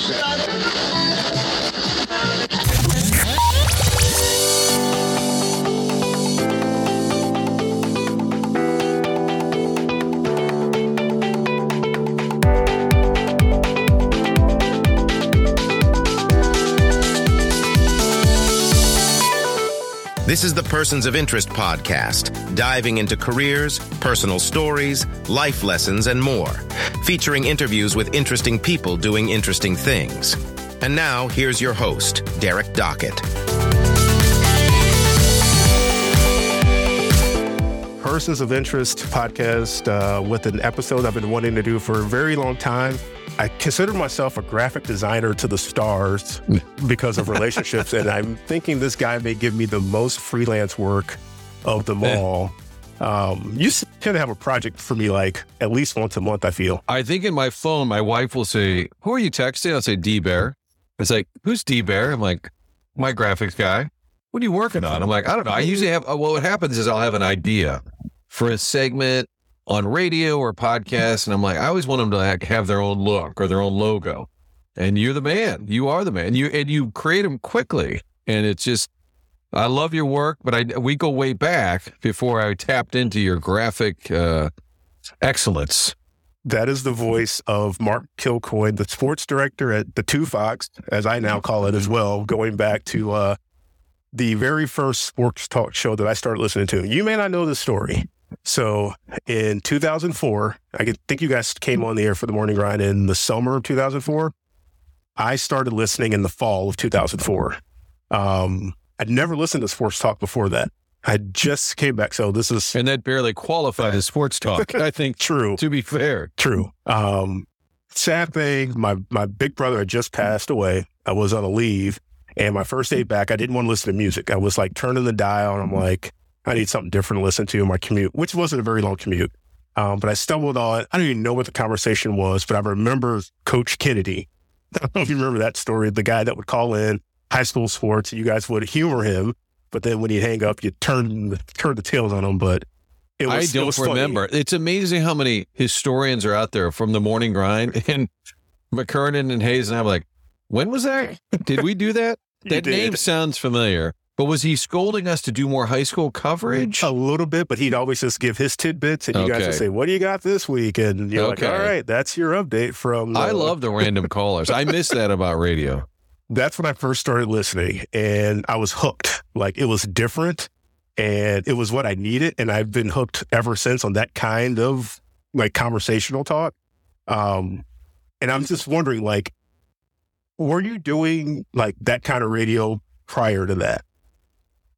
This is the Persons of Interest podcast, diving into careers, personal stories, life lessons, and more, featuring interviews with interesting people doing interesting things. And now, here's your host, Derek Dockett. Persons of Interest podcast with an episode I've been wanting to do for a very long time. I consider myself a graphic designer to the stars because of relationships, and I'm thinking this guy may give me the most freelance work of them all. You tend to have a project for me like at least once a month, I feel. I think in my phone, my wife will say, who are you texting? I'll say, D-Bear. It's like, who's D-Bear? I'm like, my graphics guy. What are you working on? I'm like, I don't know. I usually have, well, what happens is I'll have an idea for a segment on radio or podcasts, and I'm like, I always want them to have their own look or their own logo. And you're the man. You are the man. You create them quickly. And it's just, I love your work, but we go way back before I tapped into your graphic excellence. That is the voice of Martin Kilcoyne, the sports director at the 2 Fox, as I now call it as well, going back to the very first sports talk show that I started listening to. You may not know this story. So in 2004, I think you guys came on the air for The Morning Grind in the summer of 2004. I started listening in the fall of 2004. I'd never listened to sports talk before that. I just came back. So this is... And that barely qualified as sports talk, I think. True. To be fair. True. Sad thing, my big brother had just passed away. I was on a leave. And my first day back, I didn't want to listen to music. I was like turning the dial and I'm like... I need something different to listen to in my commute, which wasn't a very long commute. But I stumbled on, I don't even know what the conversation was, but I remember Coach Kennedy. I don't know if you remember that story, the guy that would call in high school sports. You guys would humor him, but then when he'd hang up, you'd turn the tails on him. But it was, I don't remember. Funny. It's amazing how many historians are out there from The Morning Grind. And McKernan and Hayes and I'm like, when was that? Did we do that? That name sounds familiar. But was he scolding us to do more high school coverage? A little bit, but he'd always just give his tidbits, and you guys would say, what do you got this week? And you're like, all right, that's your update from... I love the random callers. I miss that about radio. That's when I first started listening, and I was hooked. Like, it was different, and it was what I needed, and I've been hooked ever since on that kind of, like, conversational talk. And I'm just wondering, like, were you doing, like, that kind of radio prior to that?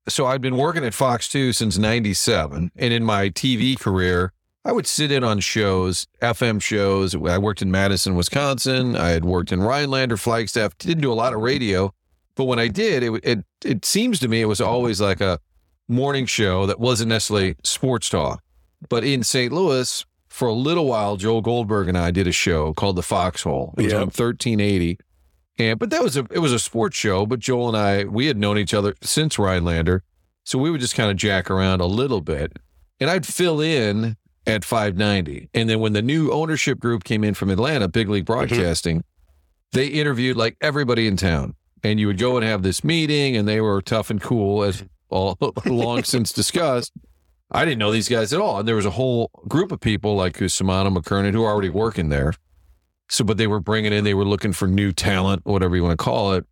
So I'd been working at Fox 2 since 97, and in my TV career, I would sit in on shows, FM shows. I worked in Madison, Wisconsin. I had worked in Rhinelander, Flagstaff. Didn't do a lot of radio, but when I did, it seems to me it was always like a morning show that wasn't necessarily sports talk. But in St. Louis, for a little while, Joel Goldberg and I did a show called The Fox Hole. It was on 1380. But it was a sports show, but Joel and I, we had known each other since Rhinelander, so we would just kind of jack around a little bit, and I'd fill in at 590, and then when the new ownership group came in from Atlanta, Big League Broadcasting, they interviewed like everybody in town, and you would go and have this meeting, and they were tough and cool, as all long since discussed. I didn't know these guys at all, and there was a whole group of people like Kusamana McKernan who were already working there. So, but they were bringing in, they were looking for new talent, whatever you want to call it.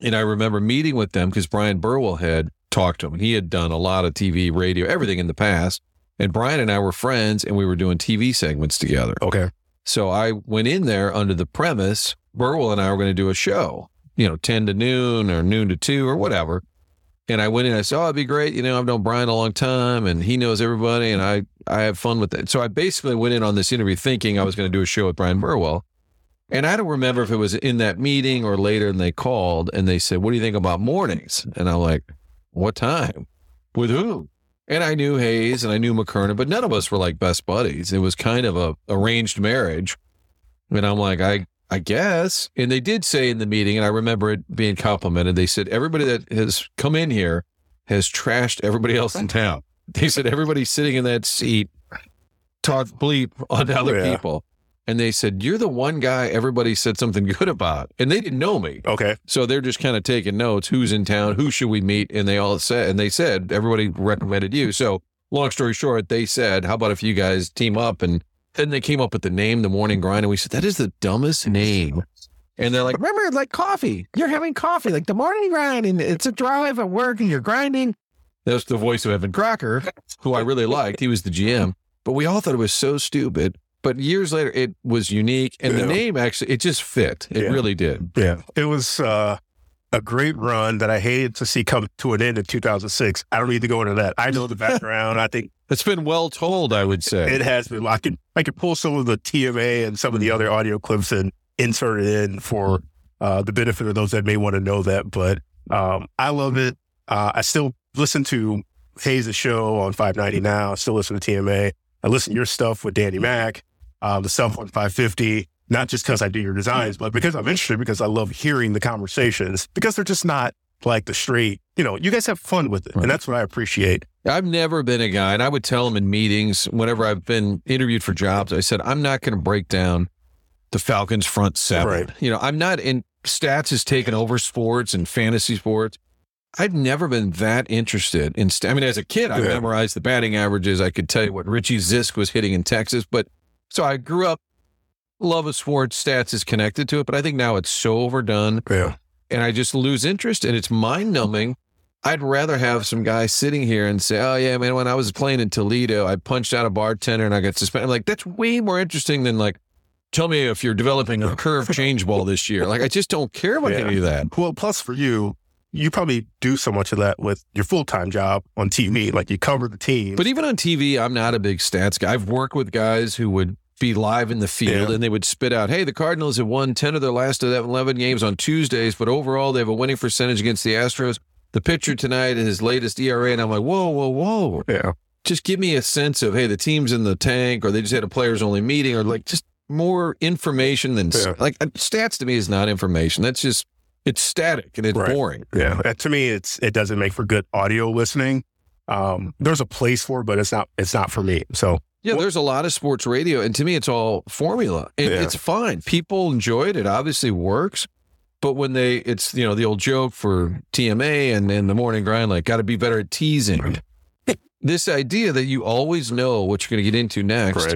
And I remember meeting with them because Brian Burwell had talked to him. He had done a lot of TV, radio, everything in the past. And Brian and I were friends and we were doing TV segments together. Okay. So I went in there under the premise, Burwell and I were going to do a show, 10 to noon or noon to 2 or whatever. And I went in and I said, it'd be great. I've known Brian a long time and he knows everybody and I have fun with it. So I basically went in on this interview thinking I was going to do a show with Brian Burwell. And I don't remember if it was in that meeting or later, and they called and they said, what do you think about mornings? And I'm like, what time? With who? And I knew Hayes and I knew McKernan, but none of us were like best buddies. It was kind of a arranged marriage. And I'm like, I guess. And they did say in the meeting, and I remember it being complimented, they said, everybody that has come in here has trashed everybody else in town. They said, everybody sitting in that seat talked bleep on other people. And they said, you're the one guy everybody said something good about. And they didn't know me. Okay. So they're just kind of taking notes. Who's in town? Who should we meet? And they all said, and they said, everybody recommended you. So long story short, they said, how about if you guys team up? And then they came up with the name, The Morning Grind. And we said, that is the dumbest name. And they're like, remember, like coffee. You're having coffee, like The Morning Grind. And it's a drive at work and you're grinding. That's the voice of Evan Crocker, who I really liked. He was the GM. But we all thought it was so stupid. But years later, it was unique. And the name actually, it just fit. It really did. Yeah. It was a great run that I hated to see come to an end in 2006. I don't need to go into that. I know the background. I think it's been well told, I would say. It has been. I could pull some of the TMA and some of the other audio clips and insert it in for the benefit of those that may want to know that. But I love it. I still listen to Hayes' show on 590 now. I still listen to TMA. I listen to your stuff with Danny Mac. The stuff on 550, not just because I do your designs, but because I'm interested, because I love hearing the conversations, because they're just not like the straight, you guys have fun with it. Right. And that's what I appreciate. I've never been a guy, and I would tell them in meetings, whenever I've been interviewed for jobs, I said, I'm not going to break down the Falcons front seven. Right. I'm not in stats has taken over sports and fantasy sports. I've never been that interested in, as a kid, I memorized the batting averages. I could tell you what Richie Zisk was hitting in Texas, but so I grew up, love of sports, stats is connected to it, but I think now it's so overdone and I just lose interest and it's mind numbing. I'd rather have some guy sitting here and say, oh yeah, man, when I was playing in Toledo, I punched out a bartender and I got suspended. I'm like, that's way more interesting than like, tell me if you're developing a curve change ball this year. Like, I just don't care about any of that. Well, plus for you, you probably do so much of that with your full-time job on TV. Like you cover the team. But even on TV, I'm not a big stats guy. I've worked with guys who would be live in the field and they would spit out, hey, the Cardinals have won 10 of their last 11 games on Tuesdays, but overall they have a winning percentage against the Astros. The pitcher tonight is his latest ERA, and I'm like, whoa. Yeah. Just give me a sense of, hey, the team's in the tank, or they just had a players-only meeting, or like just more information than like stats to me is not information. That's just, it's static and it's boring. Yeah. That, to me, it doesn't make for good audio listening. There's a place for it, but it's not for me. So there's a lot of sports radio, and to me, it's all formula. It's fine. People enjoy it. It obviously works, but when it's the old joke for TMA and The Morning Grind, like got to be better at teasing. This idea that you always know what you're going to get into next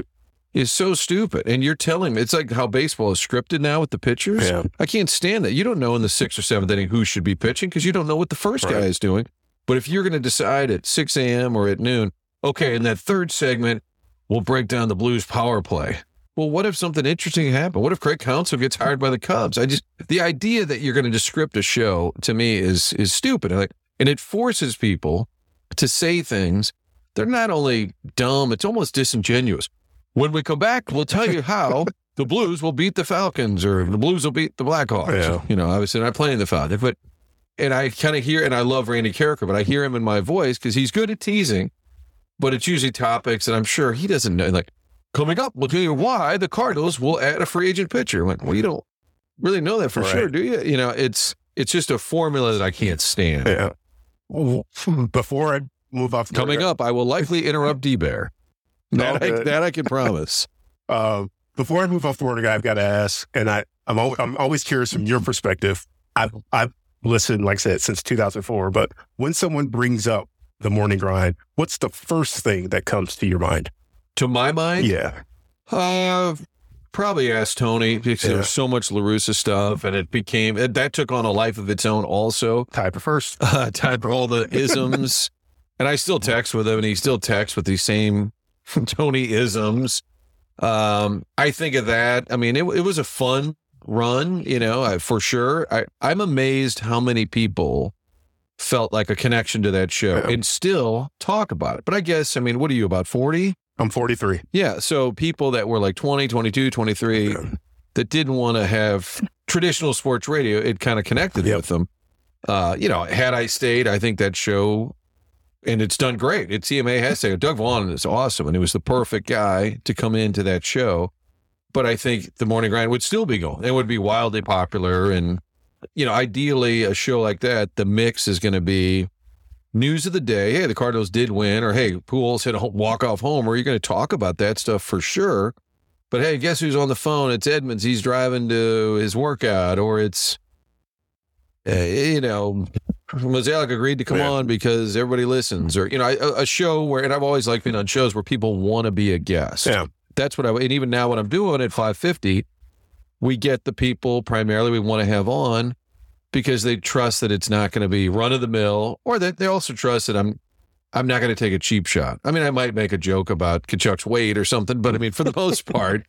is so stupid. And you're telling me, it's like how baseball is scripted now with the pitchers. Yeah. I can't stand that. You don't know in the 6th or 7th inning who should be pitching because you don't know what the first guy is doing. But if you're going to decide at 6 a.m. or at noon, okay, in that third segment, we'll break down the Blues power play. Well, what if something interesting happened? What if Craig Counsell gets hired by the Cubs? The idea that you're going to just script a show, to me, is stupid. And it forces people to say things. They're not only dumb, it's almost disingenuous. When we come back, we'll tell you how the Blues will beat the Falcons, or the Blues will beat the Blackhawks. Yeah. Obviously, I play in the Falcons. And I kind of hear, and I love Randy Carricker, but I hear him in my voice because he's good at teasing, but it's usually topics, and I'm sure he doesn't know. Like, coming up, we'll tell you why the Cardinals will add a free agent pitcher. I'm like, well, you don't really know that for sure, do you? It's just a formula that I can't stand. Yeah. Before I move off. Coming up, I will likely interrupt D-Bear. That I can promise. Before I move off the word guy, I've got to ask, and I'm always curious from your perspective. I've listened, like I said, since 2004, but when someone brings up The Morning Grind, what's the first thing that comes to your mind? To my mind? Yeah. Probably Ask Tony, because there's so much La Russa stuff, and that took on a life of its own also. Type of first. Type of all the isms. And I still text with him, and he still texts with these same Tony isms. I think of that. It was a fun run, for sure. I'm amazed how many people felt like a connection to that show and still talk about it. But I guess, what are you, about 40? I'm 43. Yeah. So people that were like 20, 22, 23 that didn't want to have traditional sports radio, it kind of connected with them. Had I stayed, I think that show, and it's done great. TMA has stayed. Doug Vaughn is awesome, and he was the perfect guy to come into that show. But I think The Morning Grind would still be going. It would be wildly popular. And, ideally, a show like that, the mix is going to be news of the day. Hey, the Cardinals did win, or hey, Pujols hit a walk-off homer. You're going to talk about that stuff for sure. But hey, guess who's on the phone? It's Edmonds. He's driving to his workout, or it's, you know, Mozeliak agreed to come on because everybody listens, or, you know, a show where, and I've always liked being on shows where people want to be a guest. Yeah. That's what I, and even now when I'm doing at 550, we get the people primarily we want to have on because they trust that it's not going to be run of the mill, or that they also trust that I'm not going to take a cheap shot. I mean, I might make a joke about Kachuk's weight or something, but I mean, for the most part,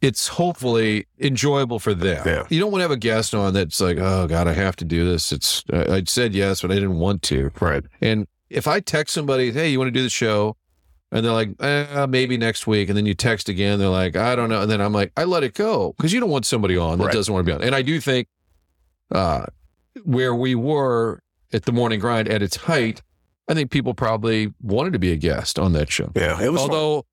it's hopefully enjoyable for them. Yeah. You don't want to have a guest on that's like, oh God, I have to do this. It's, I said yes, but I didn't want to. Right. And if I text somebody, hey, you want to do the show? And they're like, maybe next week. And then you text again. They're like, I don't know. And then I'm like, I let it go. Cause you don't want somebody on that doesn't want to be on. And I do think, where we were at the Morning Grind at its height, I think people probably wanted to be a guest on that show. Yeah, it was although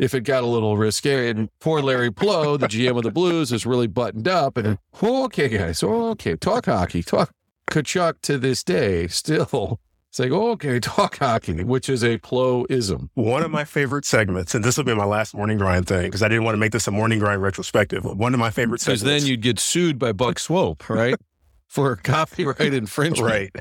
if it got a little risque, and poor Larry Plow, the GM of the Blues, is really buttoned up. And okay, guys, okay, talk hockey, talk Kachuk to this day. Still, it's like, okay, talk hockey, which is a Plow-ism. One of my favorite segments, and this will be my last Morning Grind thing, because I didn't want to make this a Morning Grind retrospective. One of my favorite segments. Because then you'd get sued by Buck Swope, right? For copyright infringement. Right.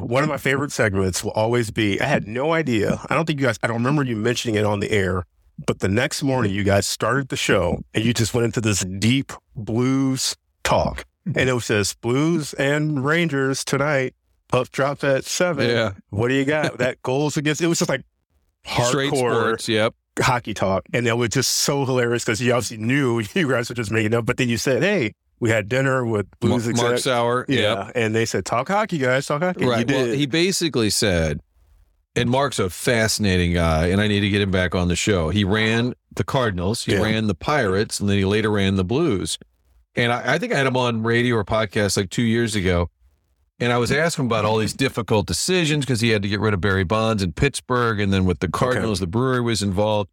One of my favorite segments will always be, I had no idea. I don't remember you mentioning it on the air, but the next morning you guys started the show and you just went into this deep Blues talk. And it was just Blues and Rangers tonight. Puck dropped at 7. Yeah. What do you got? That goals against, it was just like hardcore sports, hockey talk. And it was just so hilarious because you obviously knew you guys were just making up, but then you said, hey, we had dinner with Blues exec, Mark Sauer, and they said, talk hockey, guys, talk hockey. Right. You did. Well, he basically said, and Mark's a fascinating guy, and I need to get him back on the show. He ran the Cardinals, he ran the Pirates, and then he later ran the Blues. And I think I had him on radio or podcast like 2 years ago, and I was asking him about all these difficult decisions because he had to get rid of Barry Bonds in Pittsburgh, and then with the Cardinals, the brewery was involved.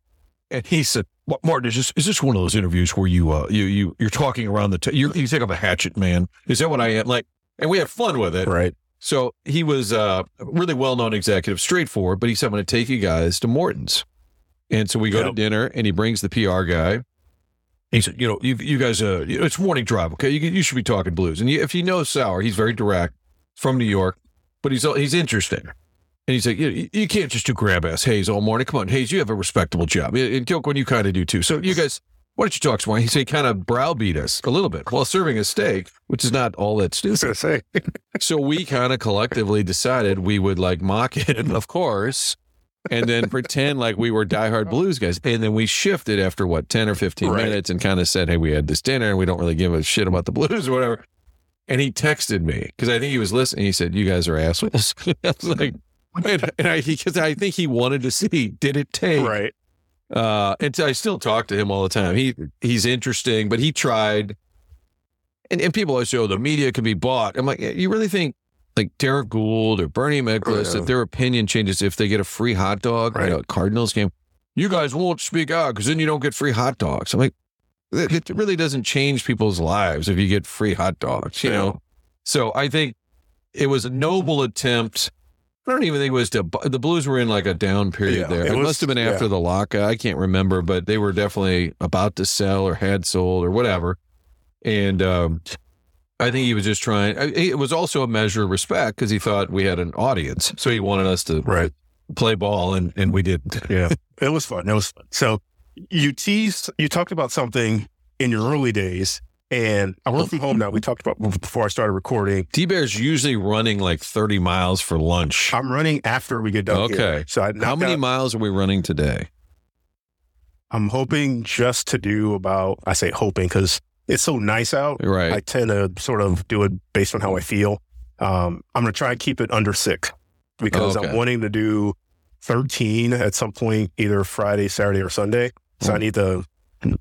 And he said, well, Martin, is this one of those interviews where you're talking around the you take up a hatchet, man? Is that what I am? Like, and we have fun with it. Right. So he was a really well-known executive, straightforward, but he said, I'm going to take you guys to Morton's. And so we go to dinner, and he brings the PR guy. And he said, you know, you guys, it's morning drive, okay? You should be talking Blues. And if you know Sauer, he's very direct, from New York, but he's interesting. And he's like, you can't just do grab-ass Hayes all morning. Come on, Hayes, you have a respectable job. And Kilcoyne, you kind of do too. So you guys, why don't you talk some more? He said, kind of browbeat us a little bit while serving a steak, which is not all that stupid. So we kind of collectively decided we would like mock it, of course, and then pretend like we were diehard Blues guys. And then we shifted after, 10 or 15 minutes and kind of said, hey, we had this dinner and we don't really give a shit about the Blues or whatever. And he texted me because I think he was listening. He said, you guys are assholes. I was like... Because I think he wanted to see, did it take? Right. And I still talk to him all the time. He's interesting, but he tried. And people always say, the media can be bought. I'm like, you really think like Derek Goold or Bernie Miklas, that their opinion changes if they get a free hot dog at a Cardinals game? You guys won't speak out because then you don't get free hot dogs. I'm like, it really doesn't change people's lives if you get free hot dogs, you know? So I think it was a noble attempt. I don't even think it was the Blues were in like a down period there. It must have been after the lockout. I can't remember, but they were definitely about to sell or had sold or whatever. And I think he was just trying. It was also a measure of respect because he thought we had an audience. So he wanted us to play ball, and we didn't. Yeah, it was fun. It was fun. So you talked about something in your early days. And I work from home now. We talked about before I started recording. D-Bear's usually running like 30 miles for lunch. I'm running after we get done. Okay. So how many miles are we running today? I'm hoping just to do about, I say hoping because it's so nice out. Right. I tend to sort of do it based on how I feel. I'm going to try and keep it under 6 because I'm wanting to do 13 at some point, either Friday, Saturday, or Sunday. So I need to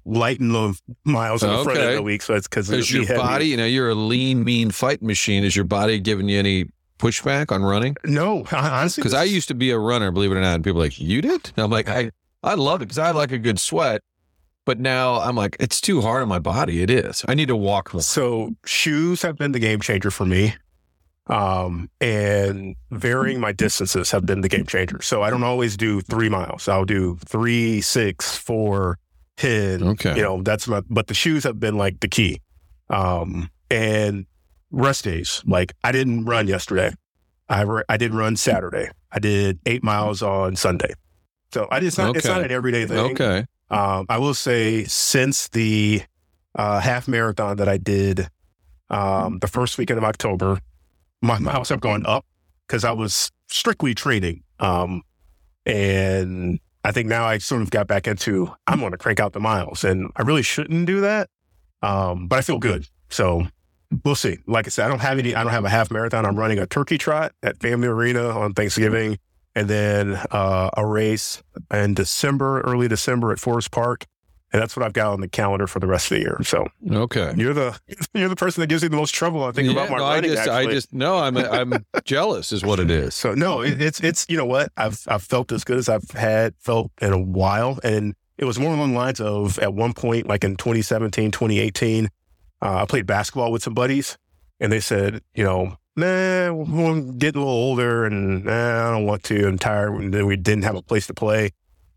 lighten the miles in the front end of the week, so it's because your body, you know, you're a lean, mean fighting machine. Is your body giving you any pushback on running? No, honestly, because I used to be a runner, believe it or not, and people are like, you did? And I'm like, I love it because I like a good sweat, but now I'm like, it's too hard on my body. It is. I need to walk more. So shoes have been the game changer for me, and varying my distances have been the game changer. So I don't always do 3 miles. I'll do 3, 6, 4. And, okay. You know, that's not, but the shoes have been like the key. And rest days, like I didn't run yesterday. I did run Saturday. I did 8 miles on Sunday. So it's not an everyday thing. Okay. I will say since the half marathon that I did the first weekend of October, my miles have gone up because I was strictly training. And I think now I sort of got back into, I'm going to crank out the miles, and I really shouldn't do that. But I feel good. So we'll see. Like I said, I don't have a half marathon. I'm running a turkey trot at Family Arena on Thanksgiving, and then a race in December, early December at Forest Park. And that's what I've got on the calendar for the rest of the year. So okay, you're the person that gives me the most trouble. I think about my running. I'm jealous, is what it is. So no, it's you know what, I've felt as good as I've felt in a while, and it was more along the lines of at one point, like in 2017, 2018, I played basketball with some buddies, and they said, you know, I'm getting a little older, and I don't want to. I'm tired. And then we didn't have a place to play.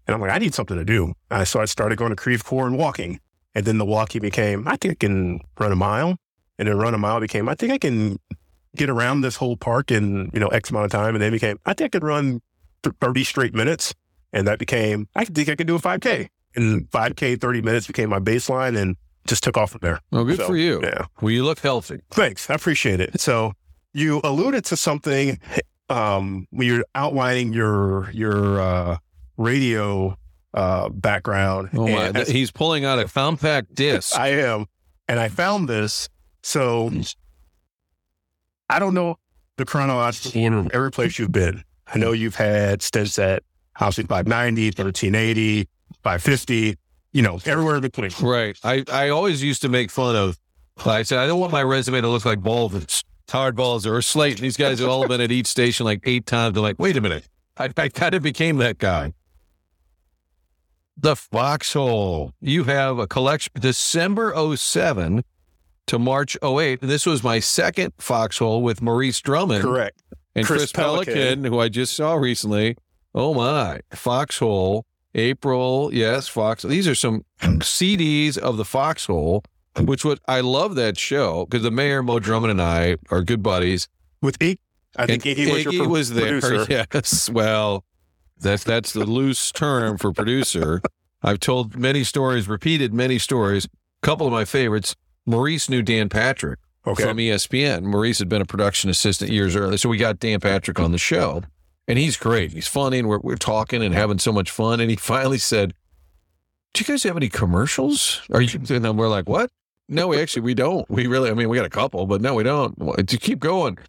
And I'm like, I need something to do. So I started going to Creve Coeur and walking. And then the walking became, I think I can run a mile. And then run a mile became, I think I can get around this whole park in, you know, X amount of time. And then became, I think I could run 30 straight minutes. And that became, I think I could do a 5K. And 5K, 30 minutes became my baseline, and just took off from there. Well, good for you. Yeah. Well, you look healthy. Thanks. I appreciate it. So you alluded to something when you're outlining your radio background. Oh my! He's pulling out a compact disc. I am, and I found this. So I don't know the chronological order of every place you've been. I know you've had stints at obviously 590, 1380, 550. You know, everywhere in between. Right. I always used to make fun of. I said I don't want my resume to look like Baldwin's, Howard Balzer, or Slayton. These guys have all been at each station like 8 times. They're like, wait a minute, I kind of became that guy. The Fox Hole. You have a collection, December 07 to March 08. This was my second Fox Hole with Maurice Drummond. Correct. And Chris Pelican, who I just saw recently. Oh, my. Fox Hole, April. Yes, Fox. These are some CDs of the Fox Hole, I love that show because the mayor, Mo Drummond, and I are good buddies. With Iggy? I think Iggy was there. Producer. Yes. Well, that's the loose term for producer. I've told many stories, repeated many stories. A couple of my favorites, Maurice knew Dan Patrick from ESPN. Maurice had been a production assistant years earlier. So we got Dan Patrick on the show, and he's great. He's funny, and we're talking and having so much fun. And he finally said, do you guys have any commercials? And then we're like, what? No, we don't. We really, we got a couple, but no, we don't. To keep going.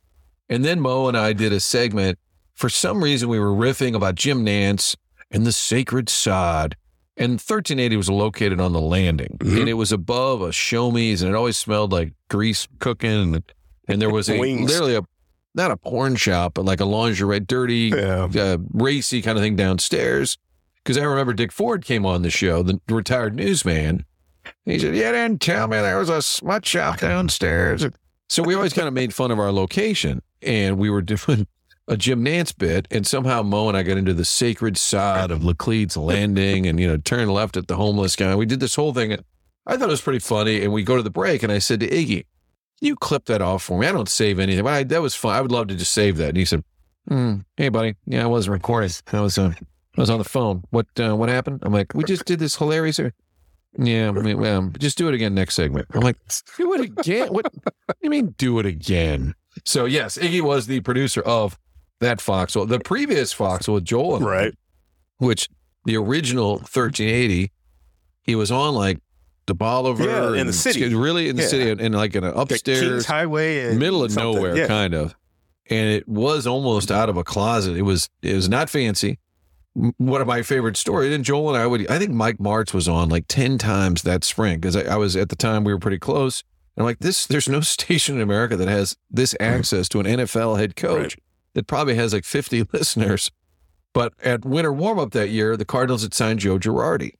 And then Mo and I did a segment. For some reason, we were riffing about Jim Nance and the sacred sod. And 1380 was located on the landing. Mm-hmm. And it was above a Showme's, and it always smelled like grease cooking. And there was not a porn shop, but like a lingerie, dirty, racy kind of thing downstairs. Because I remember Dick Ford came on the show, the retired newsman. And he said, you didn't tell me there was a smut shop downstairs. So we always kind of made fun of our location. And we were doing a Jim Nance bit, and somehow Mo and I got into the sacred sod of Laclede's Landing, and, you know, turn left at the homeless guy. We did this whole thing. I thought it was pretty funny, and we go to the break, and I said to Iggy, you clip that off for me. I don't save anything, but that was fun. I would love to just save that. And he said, hey, buddy. Yeah, I wasn't recording. I was on the phone. What happened? I'm like, we just did this hilarious... Yeah, just do it again next segment. I'm like, do it again? What do you mean, do it again? So, yes, Iggy was the producer of that Fox Hole. The previous Fox Hole with Joel, right? Which the original 1380, he was on like the Bolivar, in the city, really in the city, and like in an upstairs Kings Highway, and middle of nowhere, kind of. And it was almost out of a closet. It was not fancy. One of my favorite stories, and Joel and I think Mike Martz was on like 10 times that spring, because I was, at the time, we were pretty close. And I'm like, there's no station in America that has this access to an NFL head coach that probably has like 50 listeners. But at winter warm-up that year, the Cardinals had signed Joe Girardi.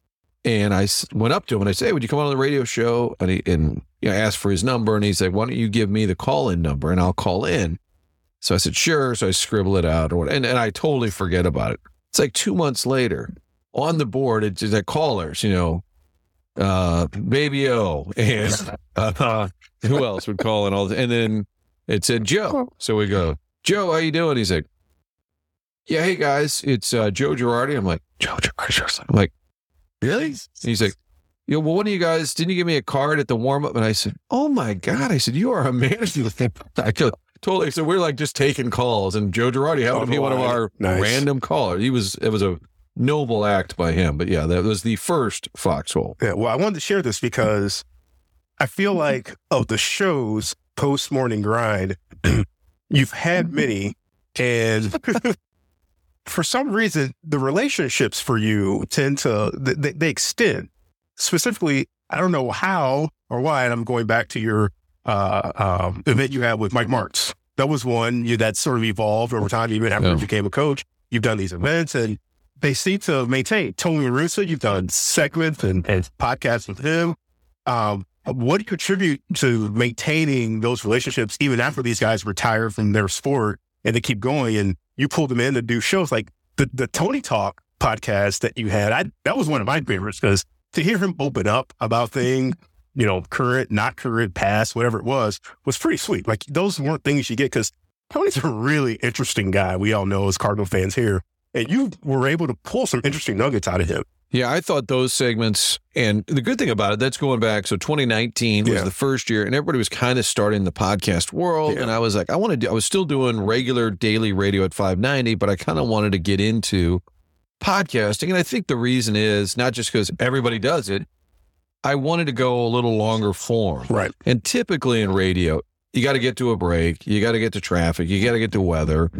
And I went up to him and I said, hey, would you come on the radio show? And I asked for his number, and he said, why don't you give me the call-in number and I'll call in. So I said, sure. So I scribble it out, and I totally forget about it. It's like 2 months later, on the board, it's the callers, you know, Baby O, and who else would call in all this? And then it said Joe. So we go, Joe, how you doing? He's like, yeah, hey guys, it's Joe Girardi. I'm like, Joe Girardi. I'm like, really? And he's like, yeah, well, one of you guys, didn't you give me a card at the warm up? And I said, oh my God. I said, you are a manager. I totally. So we're like just taking calls, and Joe Girardi happened to be one of our random callers. It was a noble act by him, but yeah, that was the first Foxhole. Yeah. Well, I wanted to share this because I feel like of the shows post Morning Grind, you've had many, and for some reason, the relationships for you tend to, they extend. Specifically, I don't know how or why, and I'm going back to your event you had with Mike Martz. That was one that sort of evolved over time. Even after you became a coach, you've done these events, and they seem to maintain. Tony La Russa, you've done segments and podcasts with him. What do you contribute to maintaining those relationships even after these guys retire from their sport and they keep going, and you pull them in to do shows like the Tony Talk podcast that you had? That was one of my favorites, because to hear him open up about things, current, not current, past, whatever it was pretty sweet. Like, those weren't things you get, because Tony's a really interesting guy. We all know as Cardinal fans here. And you were able to pull some interesting nuggets out of him. Yeah, I thought those segments, and the good thing about it, that's going back. So 2019 was the first year, and everybody was kind of starting the podcast world. Yeah. And I was like, I was still doing regular daily radio at 590, but I kind of wanted to get into podcasting. And I think the reason is not just because everybody does it. I wanted to go a little longer form. Right. And typically in radio, you got to get to a break. You got to get to traffic. You got to get to weather.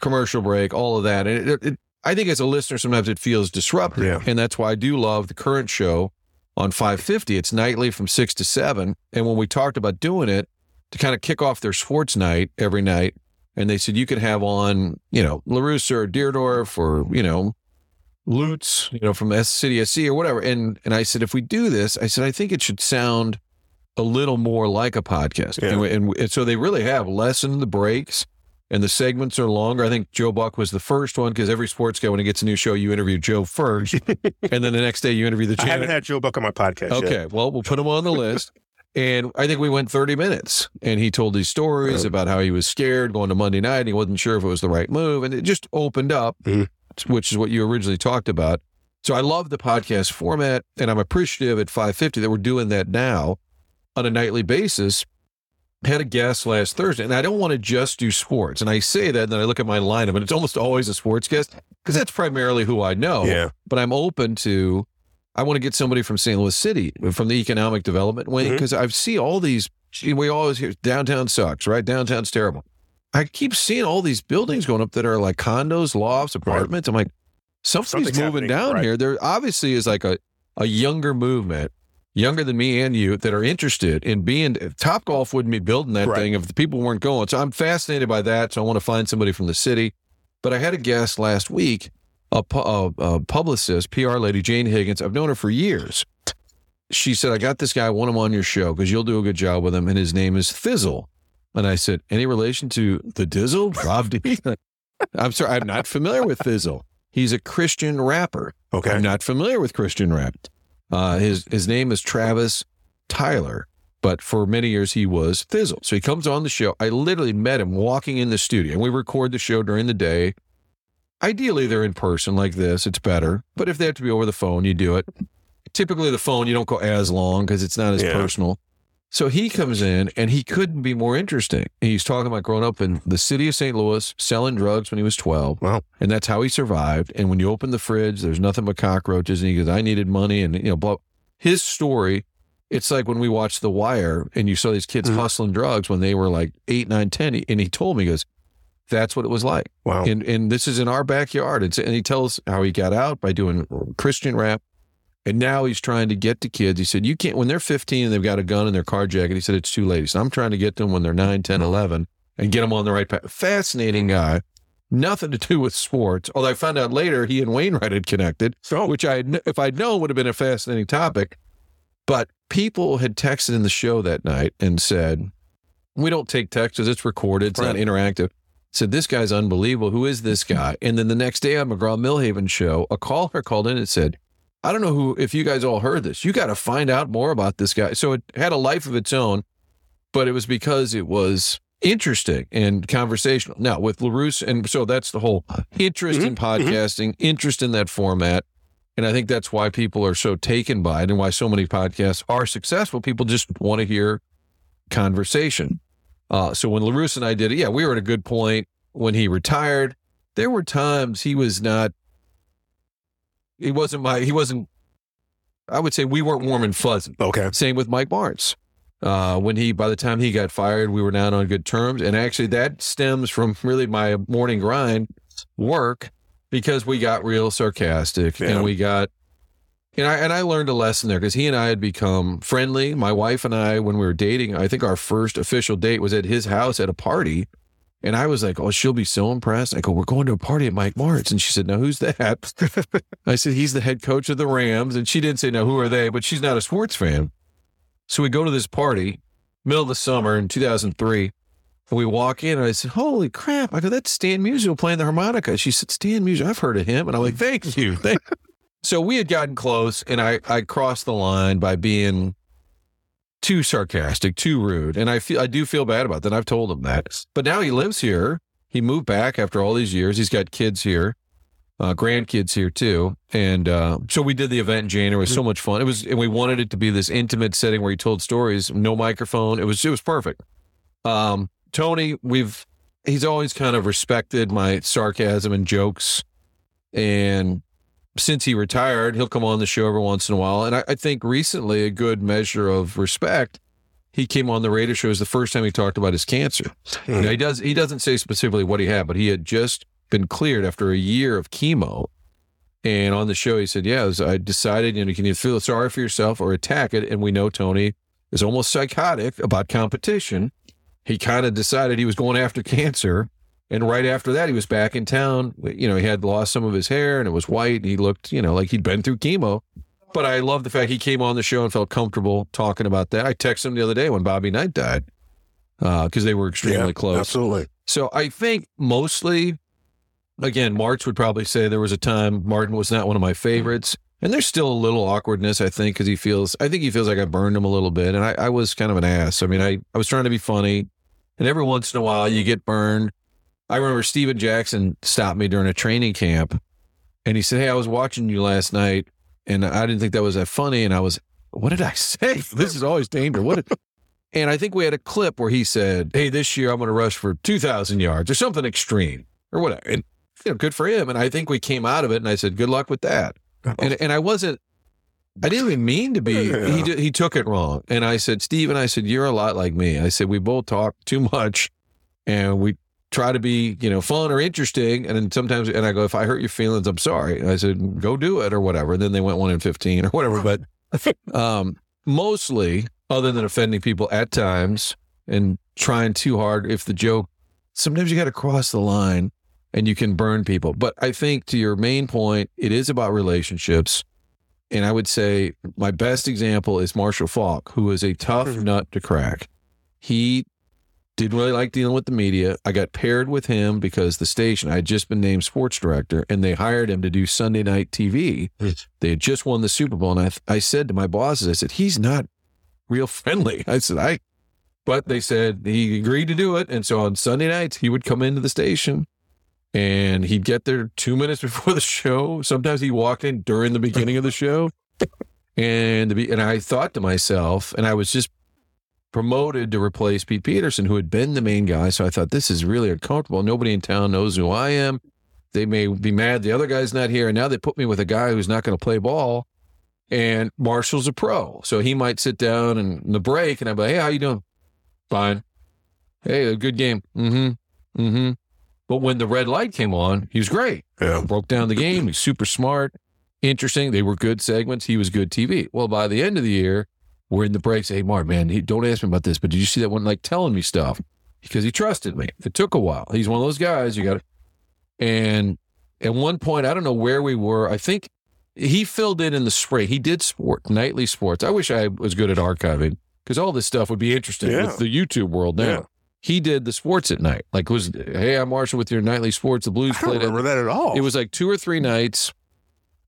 Commercial break, all of that. And I think as a listener, sometimes it feels disruptive. Yeah. And that's why I do love the current show on 550. It's nightly from 6 to 7. And when we talked about doing it, to kind of kick off their sports night every night, and they said you could have on, La Russa or Deerdorf or, Lutz, from City SC or whatever. And I said, if we do this, I said, I think it should sound a little more like a podcast. Yeah. And so they really have lessened the breaks. And the segments are longer. I think Joe Buck was the first one, because every sports guy, when he gets a new show, you interview Joe first. And then the next day you interview the channel. I haven't had Joe Buck on my podcast yet. Okay, well, we'll put him on the list. And I think we went 30 minutes. And he told these stories about how he was scared going to Monday night. And he wasn't sure if it was the right move. And it just opened up, which is what you originally talked about. So I love the podcast format. And I'm appreciative at 550 that we're doing that now on a nightly basis. Had a guest last Thursday, and I don't want to just do sports. And I say that, and then I look at my lineup, and it's almost always a sports guest, because that's primarily who I know. Yeah. But I'm open to, I want to get somebody from St. Louis City, from the economic development wing, because I see all these, we always hear downtown sucks, right? Downtown's terrible. I keep seeing all these buildings going up that are like condos, lofts, apartments. Right. I'm like, something's moving down here. There obviously is like a younger movement, younger than me and you, that are interested in being. Topgolf wouldn't be building that thing if the people weren't going. So I'm fascinated by that. So I want to find somebody from the city. But I had a guest last week, a publicist, PR lady, Jane Higgins. I've known her for years. She said, I got this guy. I want him on your show because you'll do a good job with him. And his name is Thizzle. And I said, any relation to the Dizzle? Rob D. I'm sorry, I'm not familiar with Thizzle. He's a Christian rapper. Okay. I'm not familiar with Christian rap. His name is Travis Tyler, but for many years he was Thizzle. So he comes on the show. I literally met him walking in the studio, and we record the show during the day. Ideally, they're in person like this. It's better. But if they have to be over the phone, you do it. Typically, the phone, you don't go as long because it's not as personal. So he comes in, and he couldn't be more interesting. He's talking about growing up in the city of St. Louis, selling drugs when he was 12. Wow. And that's how he survived. And when you open the fridge, there's nothing but cockroaches. And he goes, I needed money. And, blah. His story, it's like when we watched The Wire and you saw these kids hustling drugs when they were like 8, 9, 10. And he told me, he goes, that's what it was like. Wow. And this is in our backyard. And he tells how he got out by doing Christian rap. And now he's trying to get to kids. He said, you can't, when they're 15 and they've got a gun in their car jacket, he said, it's too late. So I'm trying to get them when they're 9, 10, 11 and get them on the right path. Fascinating guy. Nothing to do with sports. Although I found out later he and Wainwright had connected, which if I'd known would have been a fascinating topic. But people had texted in the show that night and said, we don't take texts. It's recorded. It's not interactive. Said, this guy's unbelievable. Who is this guy? And then the next day on McGraw-Millhaven show, a caller called in and said, I don't know if you guys all heard this. You got to find out more about this guy. So it had a life of its own, but it was because it was interesting and conversational. Now with La Russa, and so that's the whole interest in podcasting, interest in that format. And I think that's why people are so taken by it and why so many podcasts are successful. People just want to hear conversation. So when La Russa and I did it, yeah, we were at a good point when he retired. There were times I would say we weren't warm and fuzzy. Okay. Same with Mike Martz. By the time he got fired, we were not on good terms. And actually that stems from really my morning grind work, because we got real sarcastic and I learned a lesson there, because he and I had become friendly. My wife and I, when we were dating, I think our first official date was at his house at a party. And I was like, oh, she'll be so impressed. I go, we're going to a party at Mike Martz. And she said, no, who's that? I said, he's the head coach of the Rams. And she didn't say, no, who are they? But she's not a sports fan. So we go to this party, middle of the summer in 2003. And we walk in and I said, holy crap. I go, that's Stan Musial playing the harmonica. She said, Stan Musial, I've heard of him. And I'm like, thank you. So we had gotten close, and I crossed the line by being too sarcastic, too rude. And I do feel bad about that. I've told him that. But now he lives here. He moved back after all these years. He's got kids here, grandkids here too. And so we did the event in January. It was so much fun. And we wanted it to be this intimate setting where he told stories, no microphone. It was perfect. Tony, he's always kind of respected my sarcasm and jokes. And since he retired, he'll come on the show every once in a while. And I think recently, a good measure of respect, he came on the radio show. It was the first time he talked about his cancer. You know, he doesn't say specifically what he had, but he had just been cleared after a year of chemo. And on the show, he said, I decided, can you feel sorry for yourself or attack it? And we know Tony is almost psychotic about competition. He kind of decided he was going after cancer. And right after that, he was back in town. He had lost some of his hair and it was white. He looked, like he'd been through chemo. But I love the fact he came on the show and felt comfortable talking about that. I texted him the other day when Bobby Knight died because they were extremely close. Absolutely. So I think mostly, again, Martz would probably say there was a time Martin was not one of my favorites. And there's still a little awkwardness, I think, because he feels like I burned him a little bit. And I was kind of an ass. I was trying to be funny. And every once in a while, you get burned. I remember Steven Jackson stopped me during a training camp and he said, hey, I was watching you last night and I didn't think that was that funny. And I was, what did I say? This is always dangerous. And I think we had a clip where he said, hey, this year I'm going to rush for 2,000 yards or something extreme or whatever. And good for him. And I think we came out of it and I said, good luck with that. And I didn't even mean to be, he took it wrong. And I said, Steven, you're a lot like me. I said, we both talk too much and we try to be, fun or interesting. And then sometimes, and I go, if I hurt your feelings, I'm sorry. And I said, go do it or whatever. And then they went 1-15 or whatever. But mostly, other than offending people at times and trying too hard, if the joke, sometimes you got to cross the line and you can burn people. But I think to your main point, it is about relationships. And I would say my best example is Marshall Faulk, who is a tough nut to crack. He didn't really like dealing with the media. I got paired with him because the station, I had just been named sports director and they hired him to do Sunday night TV. They had just won the Super Bowl. And I said to my bosses, he's not real friendly. But they said he agreed to do it. And so on Sunday nights, he would come into the station and he'd get there 2 minutes before the show. Sometimes he walked in during the beginning of the show. And I thought to myself, and I was just promoted to replace Pete Peterson, who had been the main guy. So I thought, this is really uncomfortable. Nobody in town knows who I am. They may be mad the other guy's not here. And now they put me with a guy who's not going to play ball. And Marshall's a pro. So he might sit down in the break and I'm like, hey, how you doing? Fine. Hey, a good game. But when the red light came on, he was great. Yeah. Broke down the game. He's super smart. Interesting. They were good segments. He was good TV. Well, by the end of the year, we're in the breaks. Hey, Mark, man, don't ask me about this, but did you see that one telling me stuff? Because he trusted me. It took a while. He's one of those guys. You got to. And at one point, I don't know where we were. I think he filled in the spring. He did nightly sports. I wish I was good at archiving because all this stuff would be interesting with the YouTube world now. Yeah. He did the sports at night. Hey, I'm Marshall with your nightly sports. The Blues played it. I don't remember that at all. It was like 2 or 3 nights.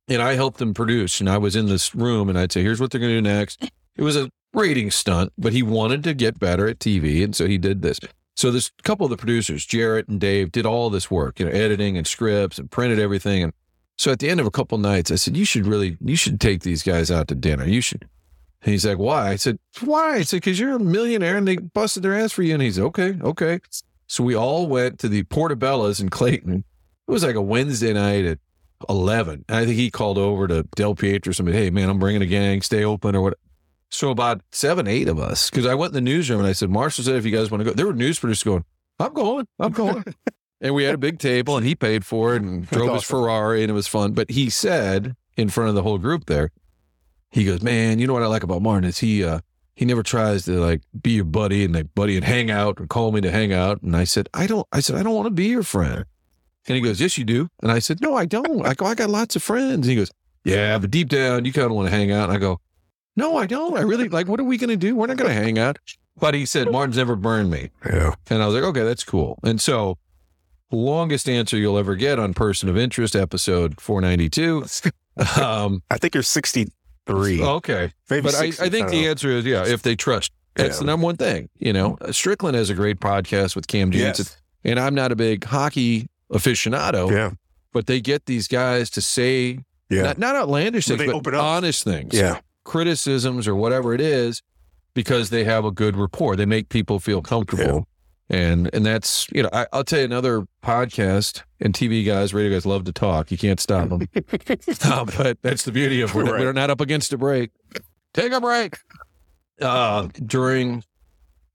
And I helped him produce, and I was in this room, and I'd say, here's what they're going to do next. It was a rating stunt, but he wanted to get better at TV, and so he did this. So this couple of the producers, Jarrett and Dave, did all this work, you know, editing and scripts and printed everything. And so at the end of a couple of nights, I said, you should take these guys out to dinner. You should. And he's like, why? I said, why? I said, because you're a millionaire, and they busted their ass for you. And he's okay. So we all went to the Portobello's in Clayton. It was like a Wednesday night at 11. I think he called over to Del Pietro or something. Hey, man, I'm bringing a gang. Stay open or what? So about 7, 8 of us, because I went in the newsroom and I said, Marshall said, if you guys want to go, there were news producers going, I'm going. And we had a big table and he paid for it and drove his Ferrari and it was fun. But he said in front of the whole group there, he goes, man, you know what I like about Martin is he never tries to like be your buddy and like buddy and hang out and call me to hang out. And I said, I don't want to be your friend. And he goes, yes, you do. And I said, no, I don't. I go, I got lots of friends. And he goes, yeah, but deep down, you kind of want to hang out. And I go, no, I don't. I really like, what are we going to do? We're not going to hang out. But he said, Martin's never burned me. Yeah. And I was like, okay, that's cool. And so longest answer you'll ever get on Person of Interest, episode 492. I think you're 63. Okay. Maybe but 60, I think the answer is, yeah, if they trust. That's the number one thing. You know, Strickland has a great podcast with Cam Jansen. Yes. And I'm not a big hockey aficionado, but they get these guys to say not outlandish things, but honest things, criticisms or whatever it is, because they have a good rapport. They make people feel comfortable, and that's, you know, I'll tell you another podcast. And TV guys, radio guys love to talk. You can't stop them. But that's the beauty of we're not up against a break. Take a break. During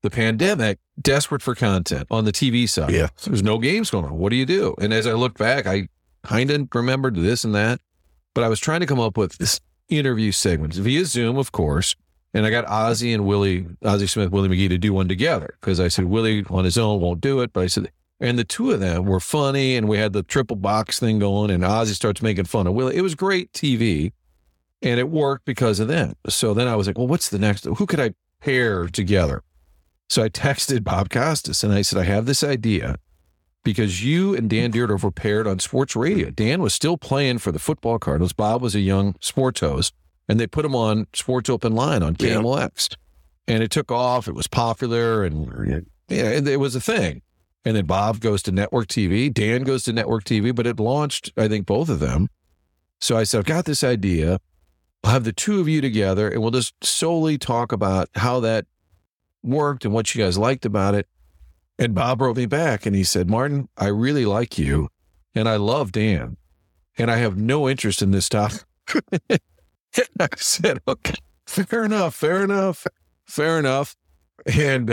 the pandemic, desperate for content on the TV side. Yeah. So there's no games going on. What do you do? And as I look back, I kind of remembered this and that, but I was trying to come up with this interview segments via Zoom, of course. And I got Ozzy and Ozzy Smith, Willie McGee to do one together. Cause I said, Willie on his own won't do it. But I said, and the two of them were funny and we had the triple box thing going and Ozzy starts making fun of Willie. It was great TV and it worked because of that. So then I was like, well, what's the next, who could I pair together? So I texted Bob Costas and I said, I have this idea because you and Dan Dierdorff were paired on sports radio. Dan was still playing for the football Cardinals. Bob was a young sports host and they put him on Sports Open Line on Camel X and it took off. It was popular and it was a thing. And then Bob goes to network TV. Dan goes to network TV, but it launched, I think, both of them. So I said, I've got this idea. I'll have the two of you together and we'll just solely talk about how that worked and what you guys liked about it. And Bob wrote me back and he said, Martin, I really like you and I love Dan and I have no interest in this topic. I said, okay, fair enough. And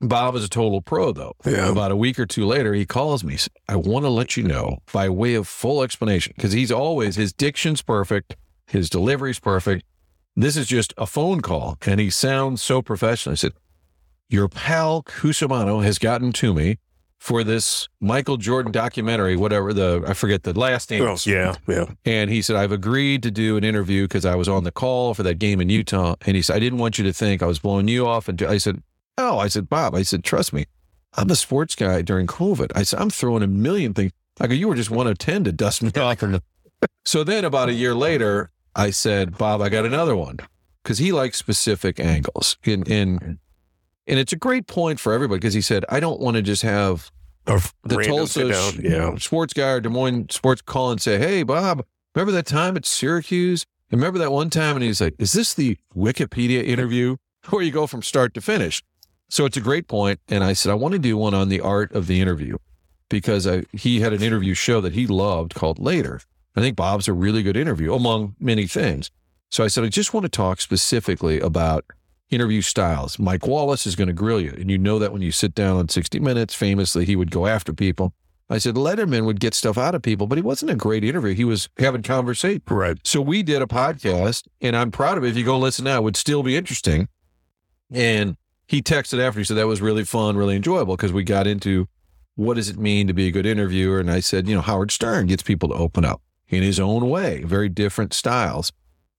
Bob is a total pro though. Yeah. About a week or two later, he calls me. Said, I want to let you know by way of full explanation, because he's always, his diction's perfect. His delivery's perfect. This is just a phone call, and he sounds so professional. I said, your pal Kusamana has gotten to me for this Michael Jordan documentary, whatever I forget the last name. Oh, yeah. And he said, I've agreed to do an interview because I was on the call for that game in Utah. And he said, I didn't want you to think I was blowing you off. And I said, oh, I said, Bob, I said, trust me, I'm a sports guy during COVID. I said, I'm throwing a million things. I go, you were just one of 10 to dust me off. So then about a year later, I said, Bob, I got another one, because he likes specific angles. And it's a great point for everybody, because he said, I don't want to just have the Tulsa sports guy or Des Moines sports call and say, hey, Bob, remember that time at Syracuse? And remember that one time? And he's like, is this the Wikipedia interview where you go from start to finish? So it's a great point. And I said, I want to do one on the art of the interview, because he had an interview show that he loved called Later. I think Bob's a really good interview, among many things. So I said, I just want to talk specifically about interview styles. Mike Wallace is going to grill you. And you know that when you sit down on 60 Minutes, famously, he would go after people. I said, Letterman would get stuff out of people, but he wasn't a great interview. He was having conversation. Right. So we did a podcast, and I'm proud of it. If you go listen now, it would still be interesting. And he texted after, he said, that was really fun, really enjoyable, because we got into what does it mean to be a good interviewer. And I said, you know, Howard Stern gets people to open up in his own way, very different styles.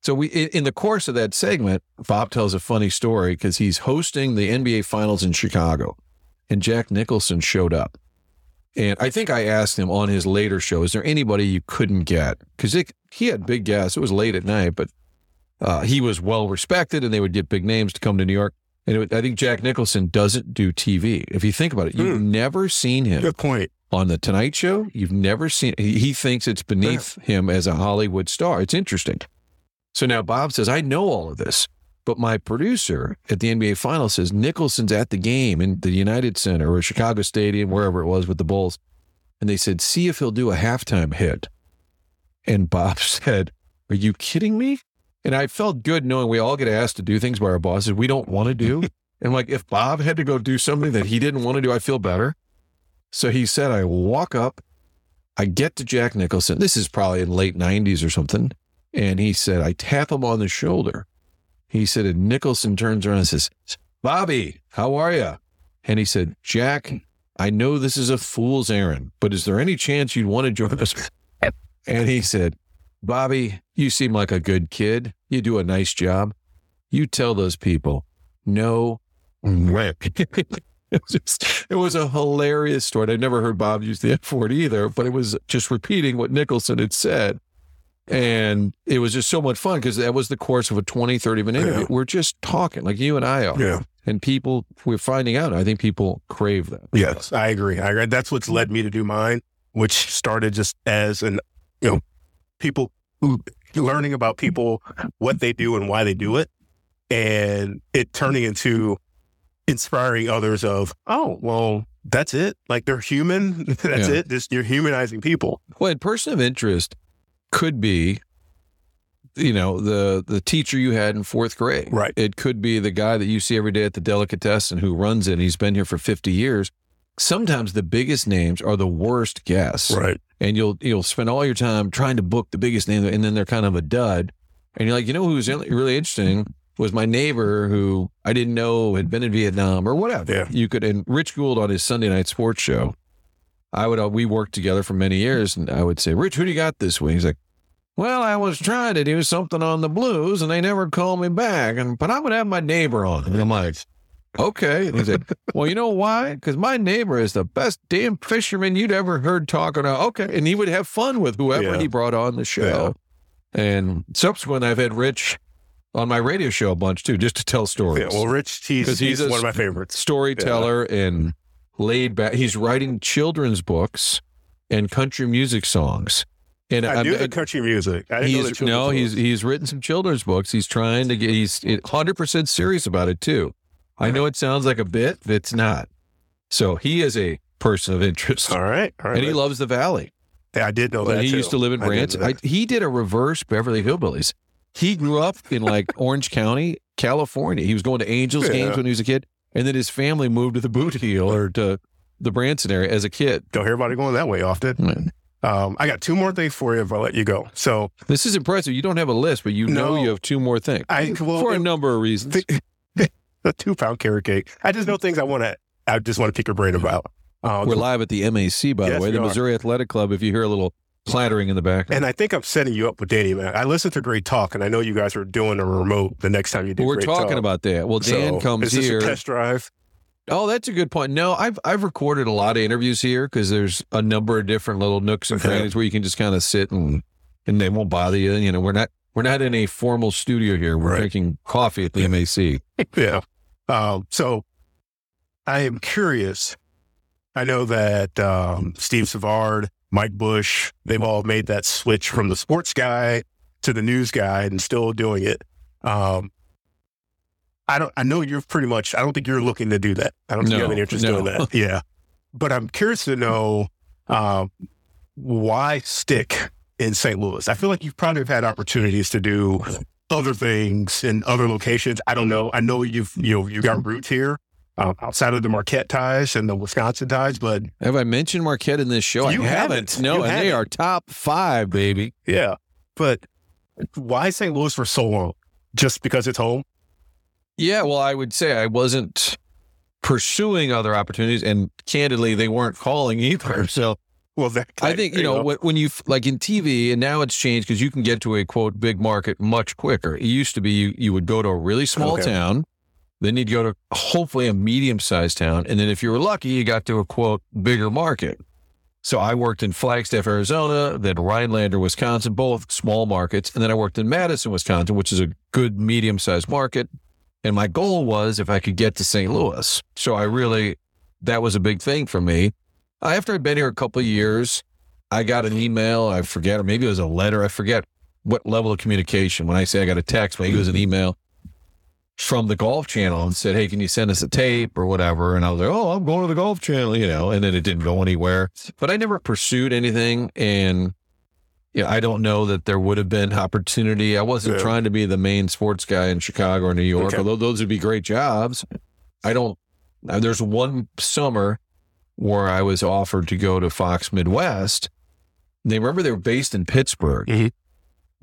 So we, in the course of that segment, Bob tells a funny story, because he's hosting the NBA Finals in Chicago and Jack Nicholson showed up. And I think I asked him on his Later show, is there anybody you couldn't get? Because he had big gas. It was late at night, but he was well respected, and they would get big names to come to New York. And I think Jack Nicholson doesn't do TV. If you think about it, you've never seen him. Good point. On The Tonight Show, you've never seen. He thinks it's beneath him as a Hollywood star. It's interesting. So now Bob says, I know all of this, but my producer at the NBA Finals says Nicholson's at the game in the United Center or Chicago Stadium, wherever it was with the Bulls. And they said, see if he'll do a halftime hit. And Bob said, are you kidding me? And I felt good knowing we all get asked to do things by our bosses we don't want to do. And like, if Bob had to go do something that he didn't want to do, I feel better. So he said, I walk up, I get to Jack Nicholson. This is probably in late 90s or something. And he said, I tap him on the shoulder. He said, and Nicholson turns around and says, Bobby, how are you? And he said, Jack, I know this is a fool's errand, but is there any chance you'd want to join us? And he said, Bobby, you seem like a good kid. You do a nice job. You tell those people, no way. It was a hilarious story. And I'd never heard Bob use the F-word either, but it was just repeating what Nicholson had said. And it was just so much fun because that was the course of a 20-30 minute interview. We're just talking like you and I are. Yeah. And people, we're finding out, I think people crave that. Yes, I agree. That's what's led me to do mine, which started just as an, you know, people learning about people, what they do and why they do it. And it turning into inspiring others of, oh, well, that's it. Like they're human. That's it. Just, you're humanizing people. Well, and person of interest could be, you know, the teacher you had in fourth grade. Right. It could be the guy that you see every day at the delicatessen who runs it. And he's been here for 50 years. Sometimes the biggest names are the worst guests. Right. And you'll spend all your time trying to book the biggest name, and then they're kind of a dud. And you're like, you know who's really interesting was my neighbor who I didn't know had been in Vietnam or whatever. Yeah. You could, and Rich Gould on his Sunday night sports show, we worked together for many years, and I would say, Rich, who do you got this week? He's like, well, I was trying to do something on the Blues, and they never called me back, but I would have my neighbor on. And I'm like, okay. And he's like, well, you know why? Because my neighbor is the best damn fisherman you'd ever heard talking about. Okay. And he would have fun with whoever he brought on the show. Yeah. And subsequently, I've had Rich on my radio show a bunch, too, just to tell stories. Yeah, well, Rich, he's one of my favorites. Storyteller and laid back. He's writing children's books and country music songs. And I do the country music. I didn't know the children's books. He's written some children's books. He's trying to get, he's 100% serious about it, too. I know it sounds like a bit, but it's not. So he is a person of interest. All right. And he loves the Valley. Yeah, I did know that, too. He used to live in Branson. He did a reverse Beverly Hillbillies. He grew up in, like, Orange County, California. He was going to Angels games when he was a kid. And then his family moved to the Boot Heel or to the Branson area as a kid. Don't hear about it going that way often. Mm-hmm. I got two more things for you if I let you go. So this is impressive. You don't have a list, but you know you have two more things for a number of reasons. A 2-pound carrot cake. I just know things I just want to pick your brain about. We're live at the MAC, by the way, the Missouri Athletic Club, if you hear a little clattering in the background. And I think I'm setting you up with Danny, man. I listened to Great Talk, and I know you guys were doing a remote the next time you did Great Talk. We're talking about that. Well, Dan comes here. Is this a test drive? Oh, that's a good point. No, I've recorded a lot of interviews here because there's a number of different little nooks and crannies where you can just kind of sit and they won't bother you. You know, we're not in a formal studio here. We're drinking coffee at the MAC. Yeah. So I am curious. I know that Steve Savard, Mike Bush, they've all made that switch from the sports guy to the news guy and still doing it. I don't think you're looking to do that. I don't think you have any interest doing that. Yeah. But I'm curious to know why stick in St. Louis. I feel like you've probably had opportunities to do other things in other locations. I don't know. I know you've got roots here outside of the Marquette ties and the Wisconsin ties, but have I mentioned Marquette in this show? I haven't. No, and they are top 5, baby. Yeah. But why St. Louis for so long? Just because it's home? Yeah, well, I would say I wasn't pursuing other opportunities, and candidly, they weren't calling either. So, well, I think, you know, when you, like in TV, and now it's changed because you can get to a, quote, big market much quicker. It used to be you would go to a really small town, then you'd go to hopefully a medium-sized town, and then if you were lucky, you got to a, quote, bigger market. So I worked in Flagstaff, Arizona, then Rhinelander, Wisconsin, both small markets. And then I worked in Madison, Wisconsin, which is a good medium-sized market. And my goal was if I could get to St. Louis. So I really, that was a big thing for me. After I'd been here a couple of years, I got an email, I forget, or maybe it was a letter. I forget what level of communication. When I say I got a text, maybe it was an email from the Golf Channel and said, hey, can you send us a tape or whatever? And I was like, oh, I'm going to the Golf Channel, you know, and then it didn't go anywhere. But I never pursued anything. And yeah, you know, I don't know that there would have been opportunity. I wasn't trying to be the main sports guy in Chicago or New York, although those would be great jobs. There's one summer where I was offered to go to Fox Midwest. They remember they were based in Pittsburgh,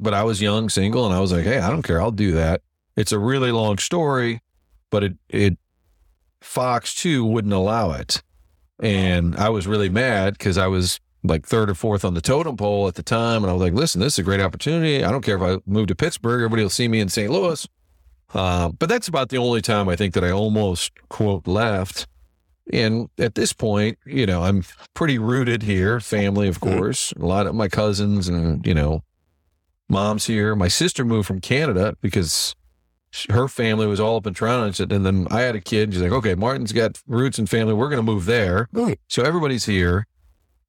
but I was young, single, and I was like, hey, I don't care. I'll do that. It's a really long story, but it Fox 2 wouldn't allow it. And I was really mad because I was like third or fourth on the totem pole at the time. And I was like, listen, this is a great opportunity. I don't care if I move to Pittsburgh, everybody will see me in St. Louis. But that's about the only time I think that I almost, quote, left. And at this point, you know, I'm pretty rooted here, family, of course, a lot of my cousins and, you know, mom's here. My sister moved from Canada because her family was all up in Toronto, and then I had a kid. She's like, okay, Martin's got roots and family. We're going to move there. Really? So everybody's here,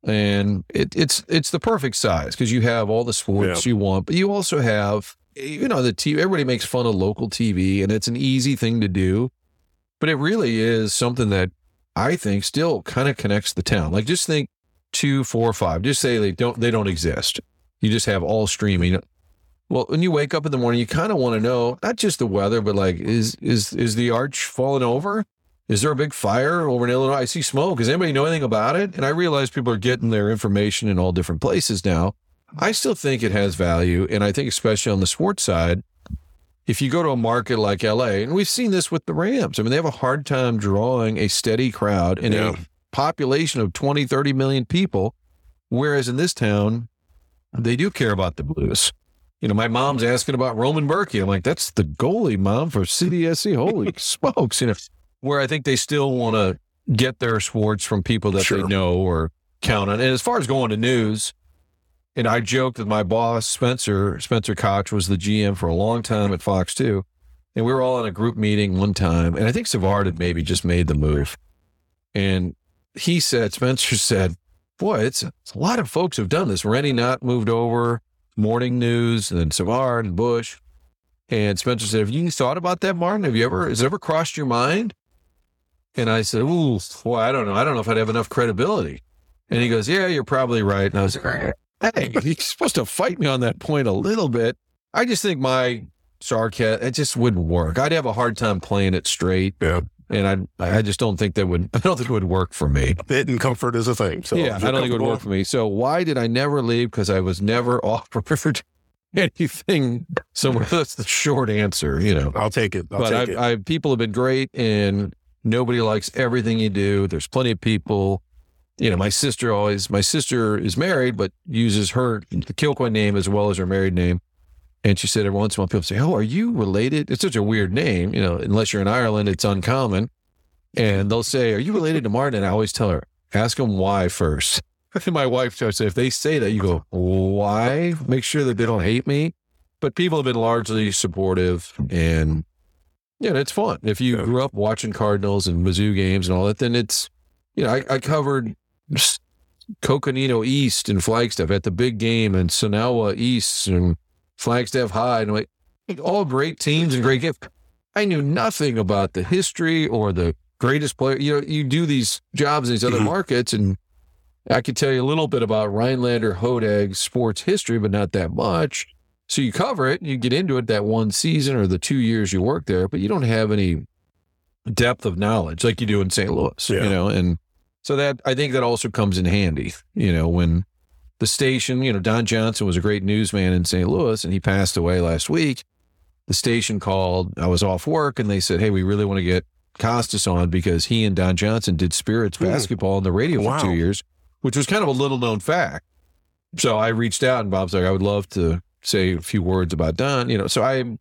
and it's the perfect size because you have all the sports you want, but you also have, you know, the TV. Everybody makes fun of local TV, and it's an easy thing to do, but it really is something that I think still kind of connects the town. Like, just think 2, 4, 5. Just say they don't exist. You just have all streaming. Well, when you wake up in the morning, you kind of want to know not just the weather, but like, is the arch falling over? Is there a big fire over in Illinois? I see smoke. Does anybody know anything about it? And I realize people are getting their information in all different places now. I still think it has value. And I think especially on the sports side, if you go to a market like LA, and we've seen this with the Rams, I mean, they have a hard time drawing a steady crowd in a population of 20, 30 million people. Whereas in this town, they do care about the Blues. You know, my mom's asking about Roman Berkey. I'm like, that's the goalie, mom, for CDSC. Holy smokes. You know, where I think they still want to get their sports from people that they know or count on. And as far as going to news, and I joked with my boss, Spencer Koch was the GM for a long time at Fox 2. And we were all in a group meeting one time. And I think Savard had maybe just made the move. And he said, Spencer said, boy, it's a lot of folks have done this. Rennie Knott moved over. Morning News, and then Savard and Bush. And Spencer said, have you thought about that, Martin? Has it ever crossed your mind? And I said, ooh, boy, I don't know. I don't know if I'd have enough credibility. And he goes, yeah, you're probably right. And I was like, hey, you're supposed to fight me on that point a little bit. I just think my sarcasm, it just wouldn't work. I'd have a hard time playing it straight. Yeah. And I just don't think that would, I don't think it would work for me. Hidden comfort is a thing. So yeah, I don't think it would work for me. So why did I never leave? Because I was never offered anything somewhere. That's the short answer, you know. I'll take it. People have been great, and nobody likes everything you do. There's plenty of people. You know, my sister is married, but uses the Kilcoyne name as well as her married name. And she said every once in a while people say, oh, are you related? It's such a weird name, you know, unless you're in Ireland, it's uncommon. And they'll say, are you related to Martin? And I always tell her, ask them why first. And my wife, I say, if they say that, you go, why? Make sure that they don't hate me. But people have been largely supportive, and yeah, it's fun. If you grew up watching Cardinals and Mizzou games and all that, then it's, you know, I covered Coconino East and Flagstaff at the big game, and Sonawa East and Flagstaff High, and like all great teams and great games. I knew nothing about the history or the greatest player. You know, you do these jobs in these other markets, and I could tell you a little bit about Rhinelander Hodeg's sports history, but not that much. So you cover it, and you get into it that one season or the 2 years you work there, but you don't have any depth of knowledge like you do in St. Louis, you know? And so that, I think that also comes in handy, you know, when the station, you know, Don Johnson was a great newsman in St. Louis, and he passed away last week. The station called, I was off work, and they said, hey, we really want to get Costas on because he and Don Johnson did Spirits basketball on the radio for 2 years, which was kind of a little known fact. So I reached out, and Bob's like, I would love to say a few words about Don, you know. So I'm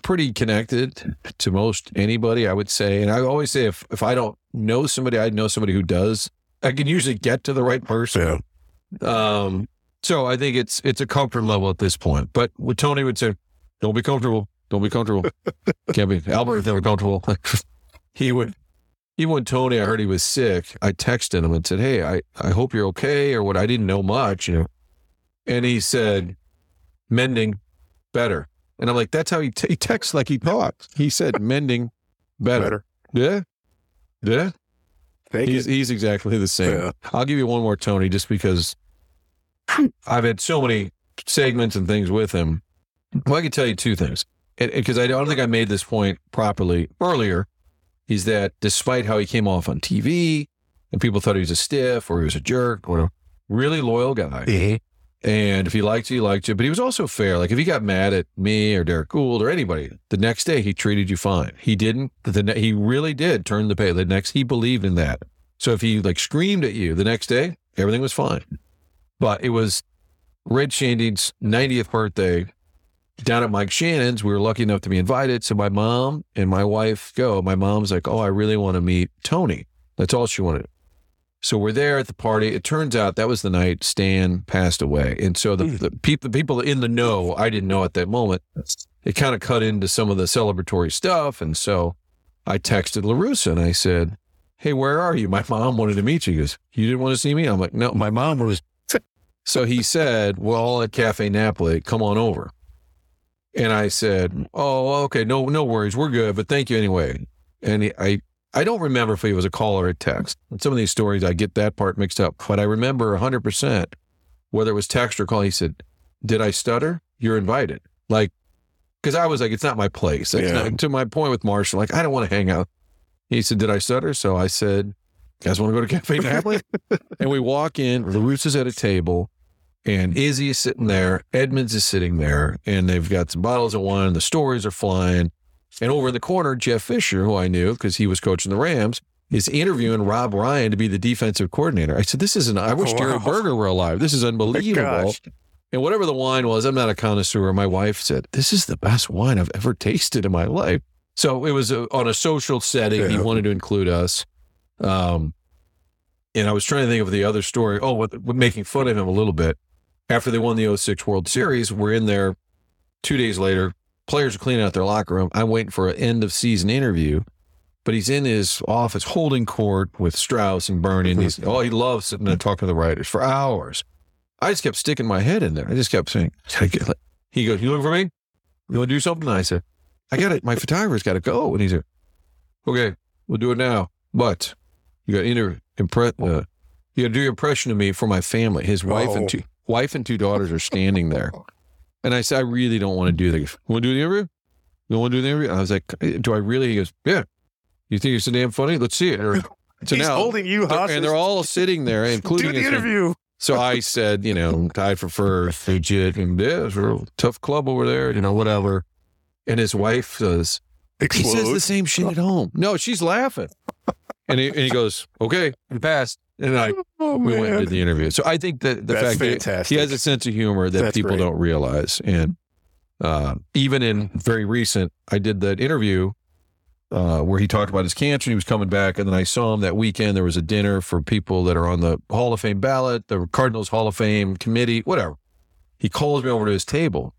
pretty connected to most anybody, I would say. And I always say, if I don't know somebody, I know somebody who does. I can usually get to the right person. Yeah. So I think it's a comfort level at this point. But what Tony would say, don't be comfortable. Don't be comfortable. Can't be. Albert, if they were comfortable. Even when Tony, I heard he was sick, I texted him and said, hey, I hope you're okay, or what, I didn't know much, you know. And he said, mending better. And I'm like, that's how he texts like he talks. He said, mending better. Yeah. Yeah. He's exactly the same. Yeah. I'll give you one more, Tony, just because I've had so many segments and things with him. Well, I can tell you two things. Because I don't think I made this point properly earlier, is that despite how he came off on TV and people thought he was a stiff or he was a jerk, or a really loyal guy. Mm-hmm. And if he liked you, he liked you. But he was also fair. Like if he got mad at me or Derek Goold or anybody, the next day he treated you fine. He didn't. He really did turn the page. The next, he believed in that. So if he like screamed at you the next day, everything was fine. But it was Red Shandy's 90th birthday down at Mike Shannon's. We were lucky enough to be invited. So my mom and my wife go. My mom's like, oh, I really want to meet Tony. That's all she wanted. So we're there at the party. It turns out that was the night Stan passed away. And so the people in the know, I didn't know at that moment, it kind of cut into some of the celebratory stuff. And so I texted La Russa and I said, hey, where are you? My mom wanted to meet you. He goes, you didn't want to see me? I'm like, no, my mom was. So he said, well, at Cafe Napoli, come on over. And I said, oh, okay, no worries. We're good, but thank you anyway. And I don't remember if he was a call or a text. In some of these stories, I get that part mixed up. But I remember 100%, whether it was text or call, he said, did I stutter? You're invited. Like, because I was like, it's not my place. It's not, to my point with Marshall, like, I don't want to hang out. He said, did I stutter? So I said, guys want to go to Cafe Napoli? And we walk in, La Russa's at a table. And Izzy is sitting there, Edmonds is sitting there, and they've got some bottles of wine, the stories are flying. And over in the corner, Jeff Fisher, who I knew because he was coaching the Rams, is interviewing Rob Ryan to be the defensive coordinator. I said, I wish Jerry Berger were alive. This is unbelievable. Gosh. And whatever the wine was, I'm not a connoisseur. My wife said, this is the best wine I've ever tasted in my life. So it was on a social setting. Yeah. He wanted to include us. And I was trying to think of the other story. Oh, with making fun of him a little bit. After they won the 2006 World Series, we're in there 2 days later. Players are cleaning out their locker room. I'm waiting for an end-of-season interview, but he's in his office holding court with Strauss and Bernie, and he loves sitting there talking to the writers for hours. I just kept sticking my head in there. I just kept saying, he goes, you looking for me? You want to do something? And I said, I got it. My photographer's got to go. And he said, okay, we'll do it now, but you got to do your impression of me for my family. His wife and two daughters are standing there. And I said, I really don't want to do this. You want to do the interview? You want to do the interview? I was like, do I really? He goes, yeah. You think you're so damn funny? Let's see it. So he's now holding you hostage. And they're all sitting there, including do the interview. So I said, tied for first, legit, and this real tough club over there, whatever. And his wife says, he says the same shit at home. No, she's laughing. And he goes, okay, and passed. And we went and did the interview. So I think that that's fact that he has a sense of humor that people don't realize. And even in very recent, I did that interview where he talked about his cancer. He was coming back. And then I saw him that weekend. There was a dinner for people that are on the Hall of Fame ballot, the Cardinals Hall of Fame committee, whatever. He calls me over to his table.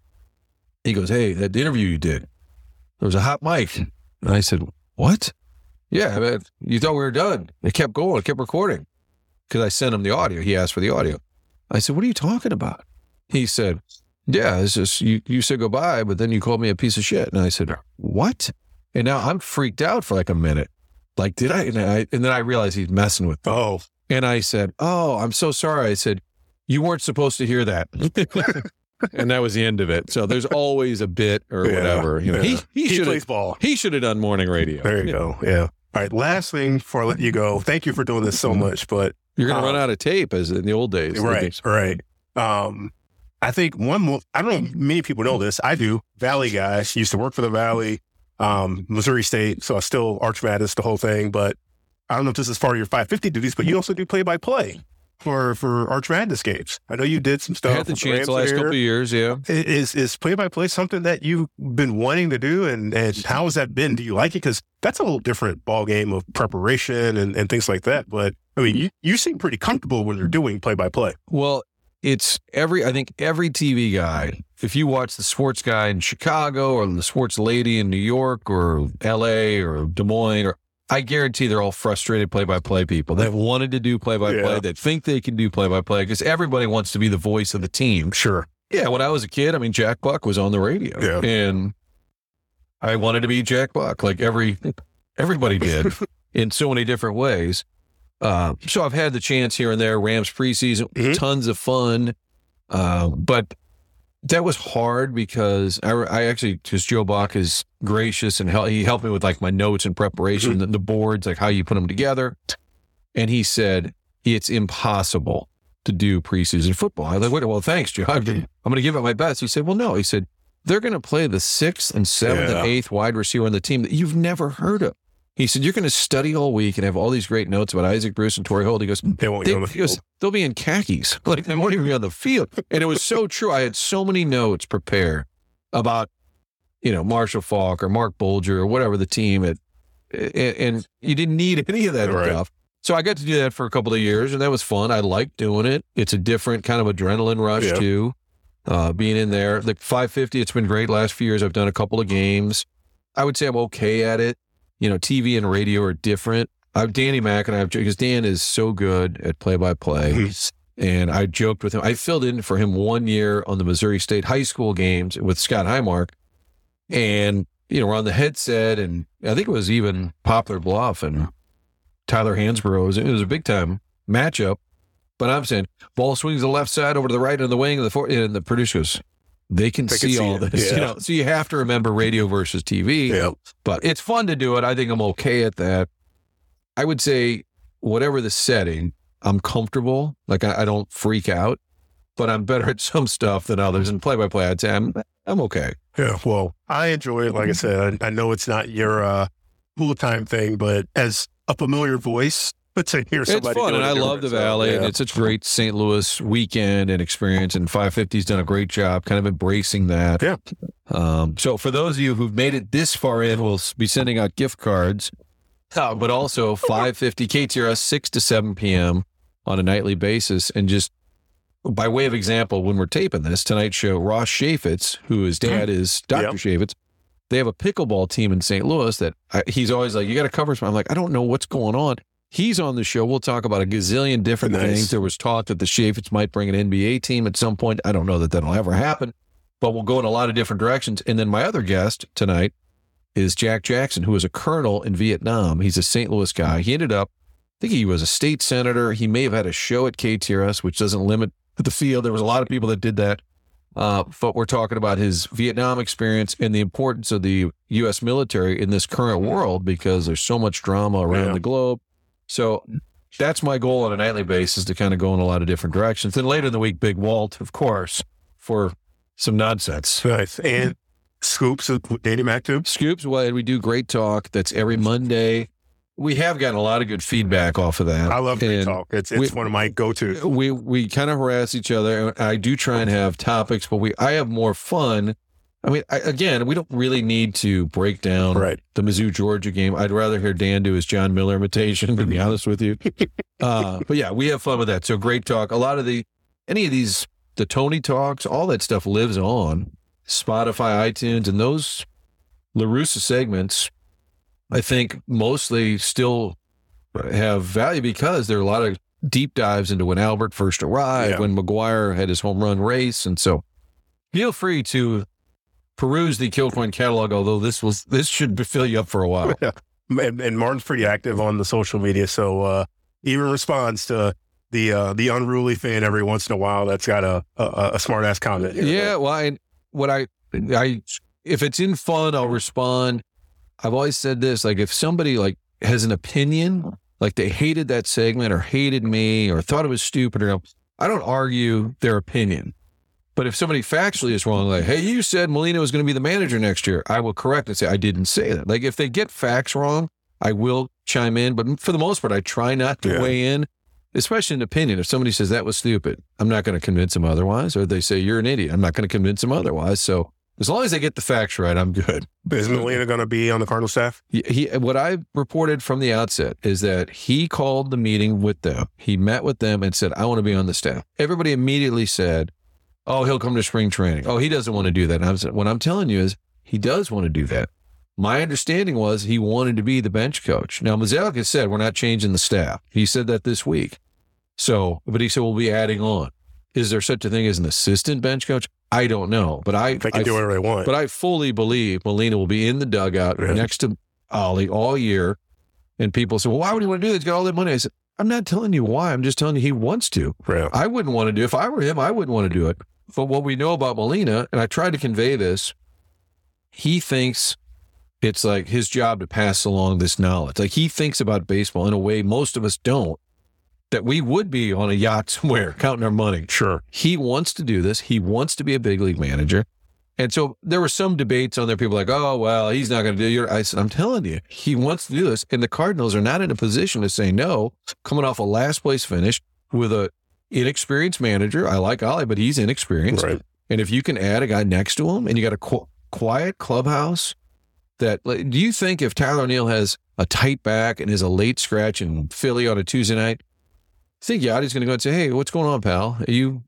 He goes, hey, that interview you did, there was a hot mic. And I said, what? Yeah, man, you thought we were done. It kept going. It kept recording. Because I sent him the audio. He asked for the audio. I said, what are you talking about? He said, yeah, it's just, you said goodbye, but then you called me a piece of shit. And I said, what? And now I'm freaked out for like a minute. Like, did I? And then I realized he's messing with me. Oh. And I said, oh, I'm so sorry. I said, you weren't supposed to hear that. And that was the end of it. So there's always a bit or whatever. He plays ball. He should have done morning radio. There you go. Yeah. All right. Last thing before I let you go. Thank you for doing this so much, but you're going to run out of tape as in the old days. Right. I think I don't know if many people know this. I do. Valley guy. She used to work for the Valley, Missouri State. So I still Arch Madness, the whole thing. But I don't know if this is part of your 550 duties, but you also do play-by-play for Arch Madness games. I know you did some stuff. I had the chance the last couple of years, yeah. Is play-by-play something that you've been wanting to do? And how has that been? Do you like it? Because that's a little different ball game of preparation and things like that. But I mean, you seem pretty comfortable when they're doing play-by-play. Well, it's every TV guy, if you watch the sports guy in Chicago or the sports lady in New York or LA or Des Moines, or I guarantee they're all frustrated play-by-play people that wanted to do play-by-play, that think they can do play-by-play, because everybody wants to be the voice of the team. Sure. Yeah, when I was a kid, I mean, Jack Buck was on the radio, and I wanted to be Jack Buck, like everybody did in so many different ways. So I've had the chance here and there, Rams preseason, tons of fun, but that was hard because because Joe Buck is gracious and he helped me with like my notes and preparation, the boards, like how you put them together. And he said, it's impossible to do preseason football. I was like, wait, well, thanks, Joe. I'm going to give it my best. He said, well, no. He said, they're going to play the 6th and 7th and 8th wide receiver on the team that you've never heard of. He said, you're going to study all week and have all these great notes about Isaac Bruce and Torrey Holt. He goes, they'll be in khakis. Like, they won't even be on the field. And it was so true. I had so many notes prepared about, Marshall Faulk or Mark Bolger or whatever the team at, and you didn't need any of that stuff. So I got to do that for a couple of years, and that was fun. I liked doing it. It's a different kind of adrenaline rush too, being in there. Like 550, it's been great. Last few years, I've done a couple of games. I would say I'm okay at it. TV and radio are different. Danny Mac and I have, because Dan is so good at play-by-play, and I joked with him. I filled in for him one year on the Missouri State high school games with Scott Highmark, and, we're on the headset, and I think it was even Poplar Bluff and Tyler Hansborough. It was a big-time matchup, but I'm saying, ball swings to the left side over to the right of the wing, and the producer goes, They can see all this, so you have to remember radio versus TV, but it's fun to do it. I think I'm okay at that. I would say whatever the setting, I'm comfortable. Like I don't freak out, but I'm better at some stuff than others. And play-by-play, I'd say I'm okay. Yeah, well, I enjoy it. Like I said, I know it's not your full-time thing, but as a familiar voice, but to hear somebody, it's fun, and I love the Valley, and it's a great St. Louis weekend and experience, and 550's done a great job kind of embracing that. Yeah. So for those of you who've made it this far in, we'll be sending out gift cards, but also 550 KTRS 6 to 7 p.m. on a nightly basis. And just by way of example, when we're taping this, tonight's show, Ross Chaffetz, who his dad is Dr. Chaffetz, they have a pickleball team in St. Louis that he's always like, you got to cover something. I'm like, I don't know what's going on. He's on the show. We'll talk about a gazillion different things. There was talk that the Chaffetz might bring an NBA team at some point. I don't know that that'll ever happen, but we'll go in a lot of different directions. And then my other guest tonight is Jack Jackson, who was a colonel in Vietnam. He's a St. Louis guy. He ended up, I think he was a state senator. He may have had a show at KTRS, which doesn't limit the field. There was a lot of people that did that. But we're talking about his Vietnam experience and the importance of the U.S. military in this current world, because there's so much drama around the globe. So that's my goal on a nightly basis, to kind of go in a lot of different directions. Then later in the week, Big Walt, of course, for some nonsense. Nice. And Scoops with Danny Mac. Scoops, well, we do Great Talk. That's every Monday. We have gotten a lot of good feedback off of that. I love Great Talk. It's one of my go-tos. We kind of harass each other. I do try and have topics, but I have more fun. I mean, we don't really need to break down the Mizzou-Georgia game. I'd rather hear Dan do his John Miller imitation, to be honest with you. But yeah, we have fun with that. So Great Talk. A lot of the Tony Talks, all that stuff lives on Spotify, iTunes, and those La Russa segments, I think mostly still have value because there are a lot of deep dives into when Albert first arrived, when McGuire had his home run race. And so feel free to peruse the Kilcoyne catalog, although this should fill you up for a while. Yeah. And Martin's pretty active on the social media, so even responds to the unruly fan every once in a while that's got a smart ass comment. Well, I if it's in fun, I'll respond. I've always said this, like if somebody like has an opinion, like they hated that segment or hated me or thought it was stupid, or I don't argue their opinion. But if somebody factually is wrong, like, hey, you said Molina was going to be the manager next year, I will correct and say, I didn't say that. Like, if they get facts wrong, I will chime in. But for the most part, I try not to weigh in, especially in opinion. If somebody says that was stupid, I'm not going to convince them otherwise. Or they say, you're an idiot, I'm not going to convince them otherwise. So As long as they get the facts right, I'm good. Is Molina going to be on the Cardinal staff? What I reported from the outset is that he called the meeting with them. He met with them and said, I want to be on the staff. Everybody immediately said, oh, he'll come to spring training. Oh, he doesn't want to do that. And I was, what I'm telling you is he does want to do that. My understanding was he wanted to be the bench coach. Now, Mozeliak has said, we're not changing the staff. He said that this week. So, but he said, we'll be adding on. Is there such a thing as an assistant bench coach? I don't know, but they can do whatever they want. But I fully believe Molina will be in the dugout next to Ollie all year. And people say, well, why would he want to do this? He's got all that money. I said, I'm not telling you why. I'm just telling you he wants to. Right. I wouldn't want to do it. If I were him, I wouldn't want to do it. But what we know about Molina, and I tried to convey this, he thinks it's like his job to pass along this knowledge. Like he thinks about baseball in a way most of us don't. That we would be on a yacht somewhere counting our money. Sure. He wants to do this. He wants to be a big league manager. And so there were some debates on there. People like, oh, well, he's not going to do it. I said, I'm telling you, he wants to do this. And the Cardinals are not in a position to say no, coming off a last place finish with an inexperienced manager. I like Ollie, but he's inexperienced. Right. And if you can add a guy next to him and you got a quiet clubhouse that, like, do you think if Tyler O'Neill has a tight back and is a late scratch in Philly on a Tuesday night, think Yachty's going to go and say, hey, what's going on, pal? Are you're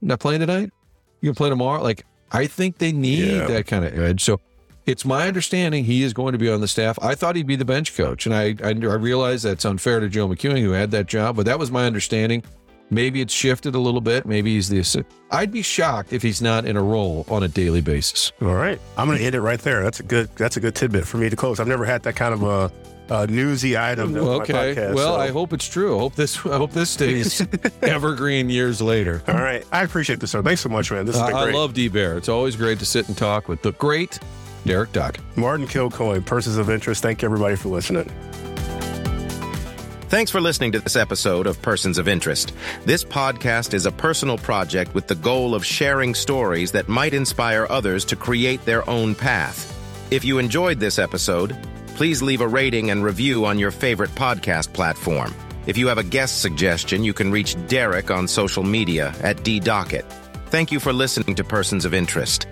not playing tonight? You can play tomorrow? Like, I think they need that kind of edge. So it's my understanding he is going to be on the staff. I thought he'd be the bench coach. And I realize that's unfair to Joe McEwing, who had that job, but that was my understanding. Maybe it's shifted a little bit. Maybe he's the assistant. I'd be shocked if he's not in a role on a daily basis. All right. I'm going to end it right there. That's a good tidbit for me to close. I've never had that kind of a newsy item. Okay. My podcast, so. I hope it's true. I hope this stays evergreen years later. All right. I appreciate this, sir. Thanks so much, man. This has been great. I love D-Bear. It's always great to sit and talk with the great Derek Dockett. Martin Kilcoyne, Persons of Interest. Thank you, everybody, for listening. Thanks for listening to this episode of Persons of Interest. This podcast is a personal project with the goal of sharing stories that might inspire others to create their own path. If you enjoyed this episode, please leave a rating and review on your favorite podcast platform. If you have a guest suggestion, you can reach Derek on social media at @DDockett. Thank you for listening to Persons of Interest.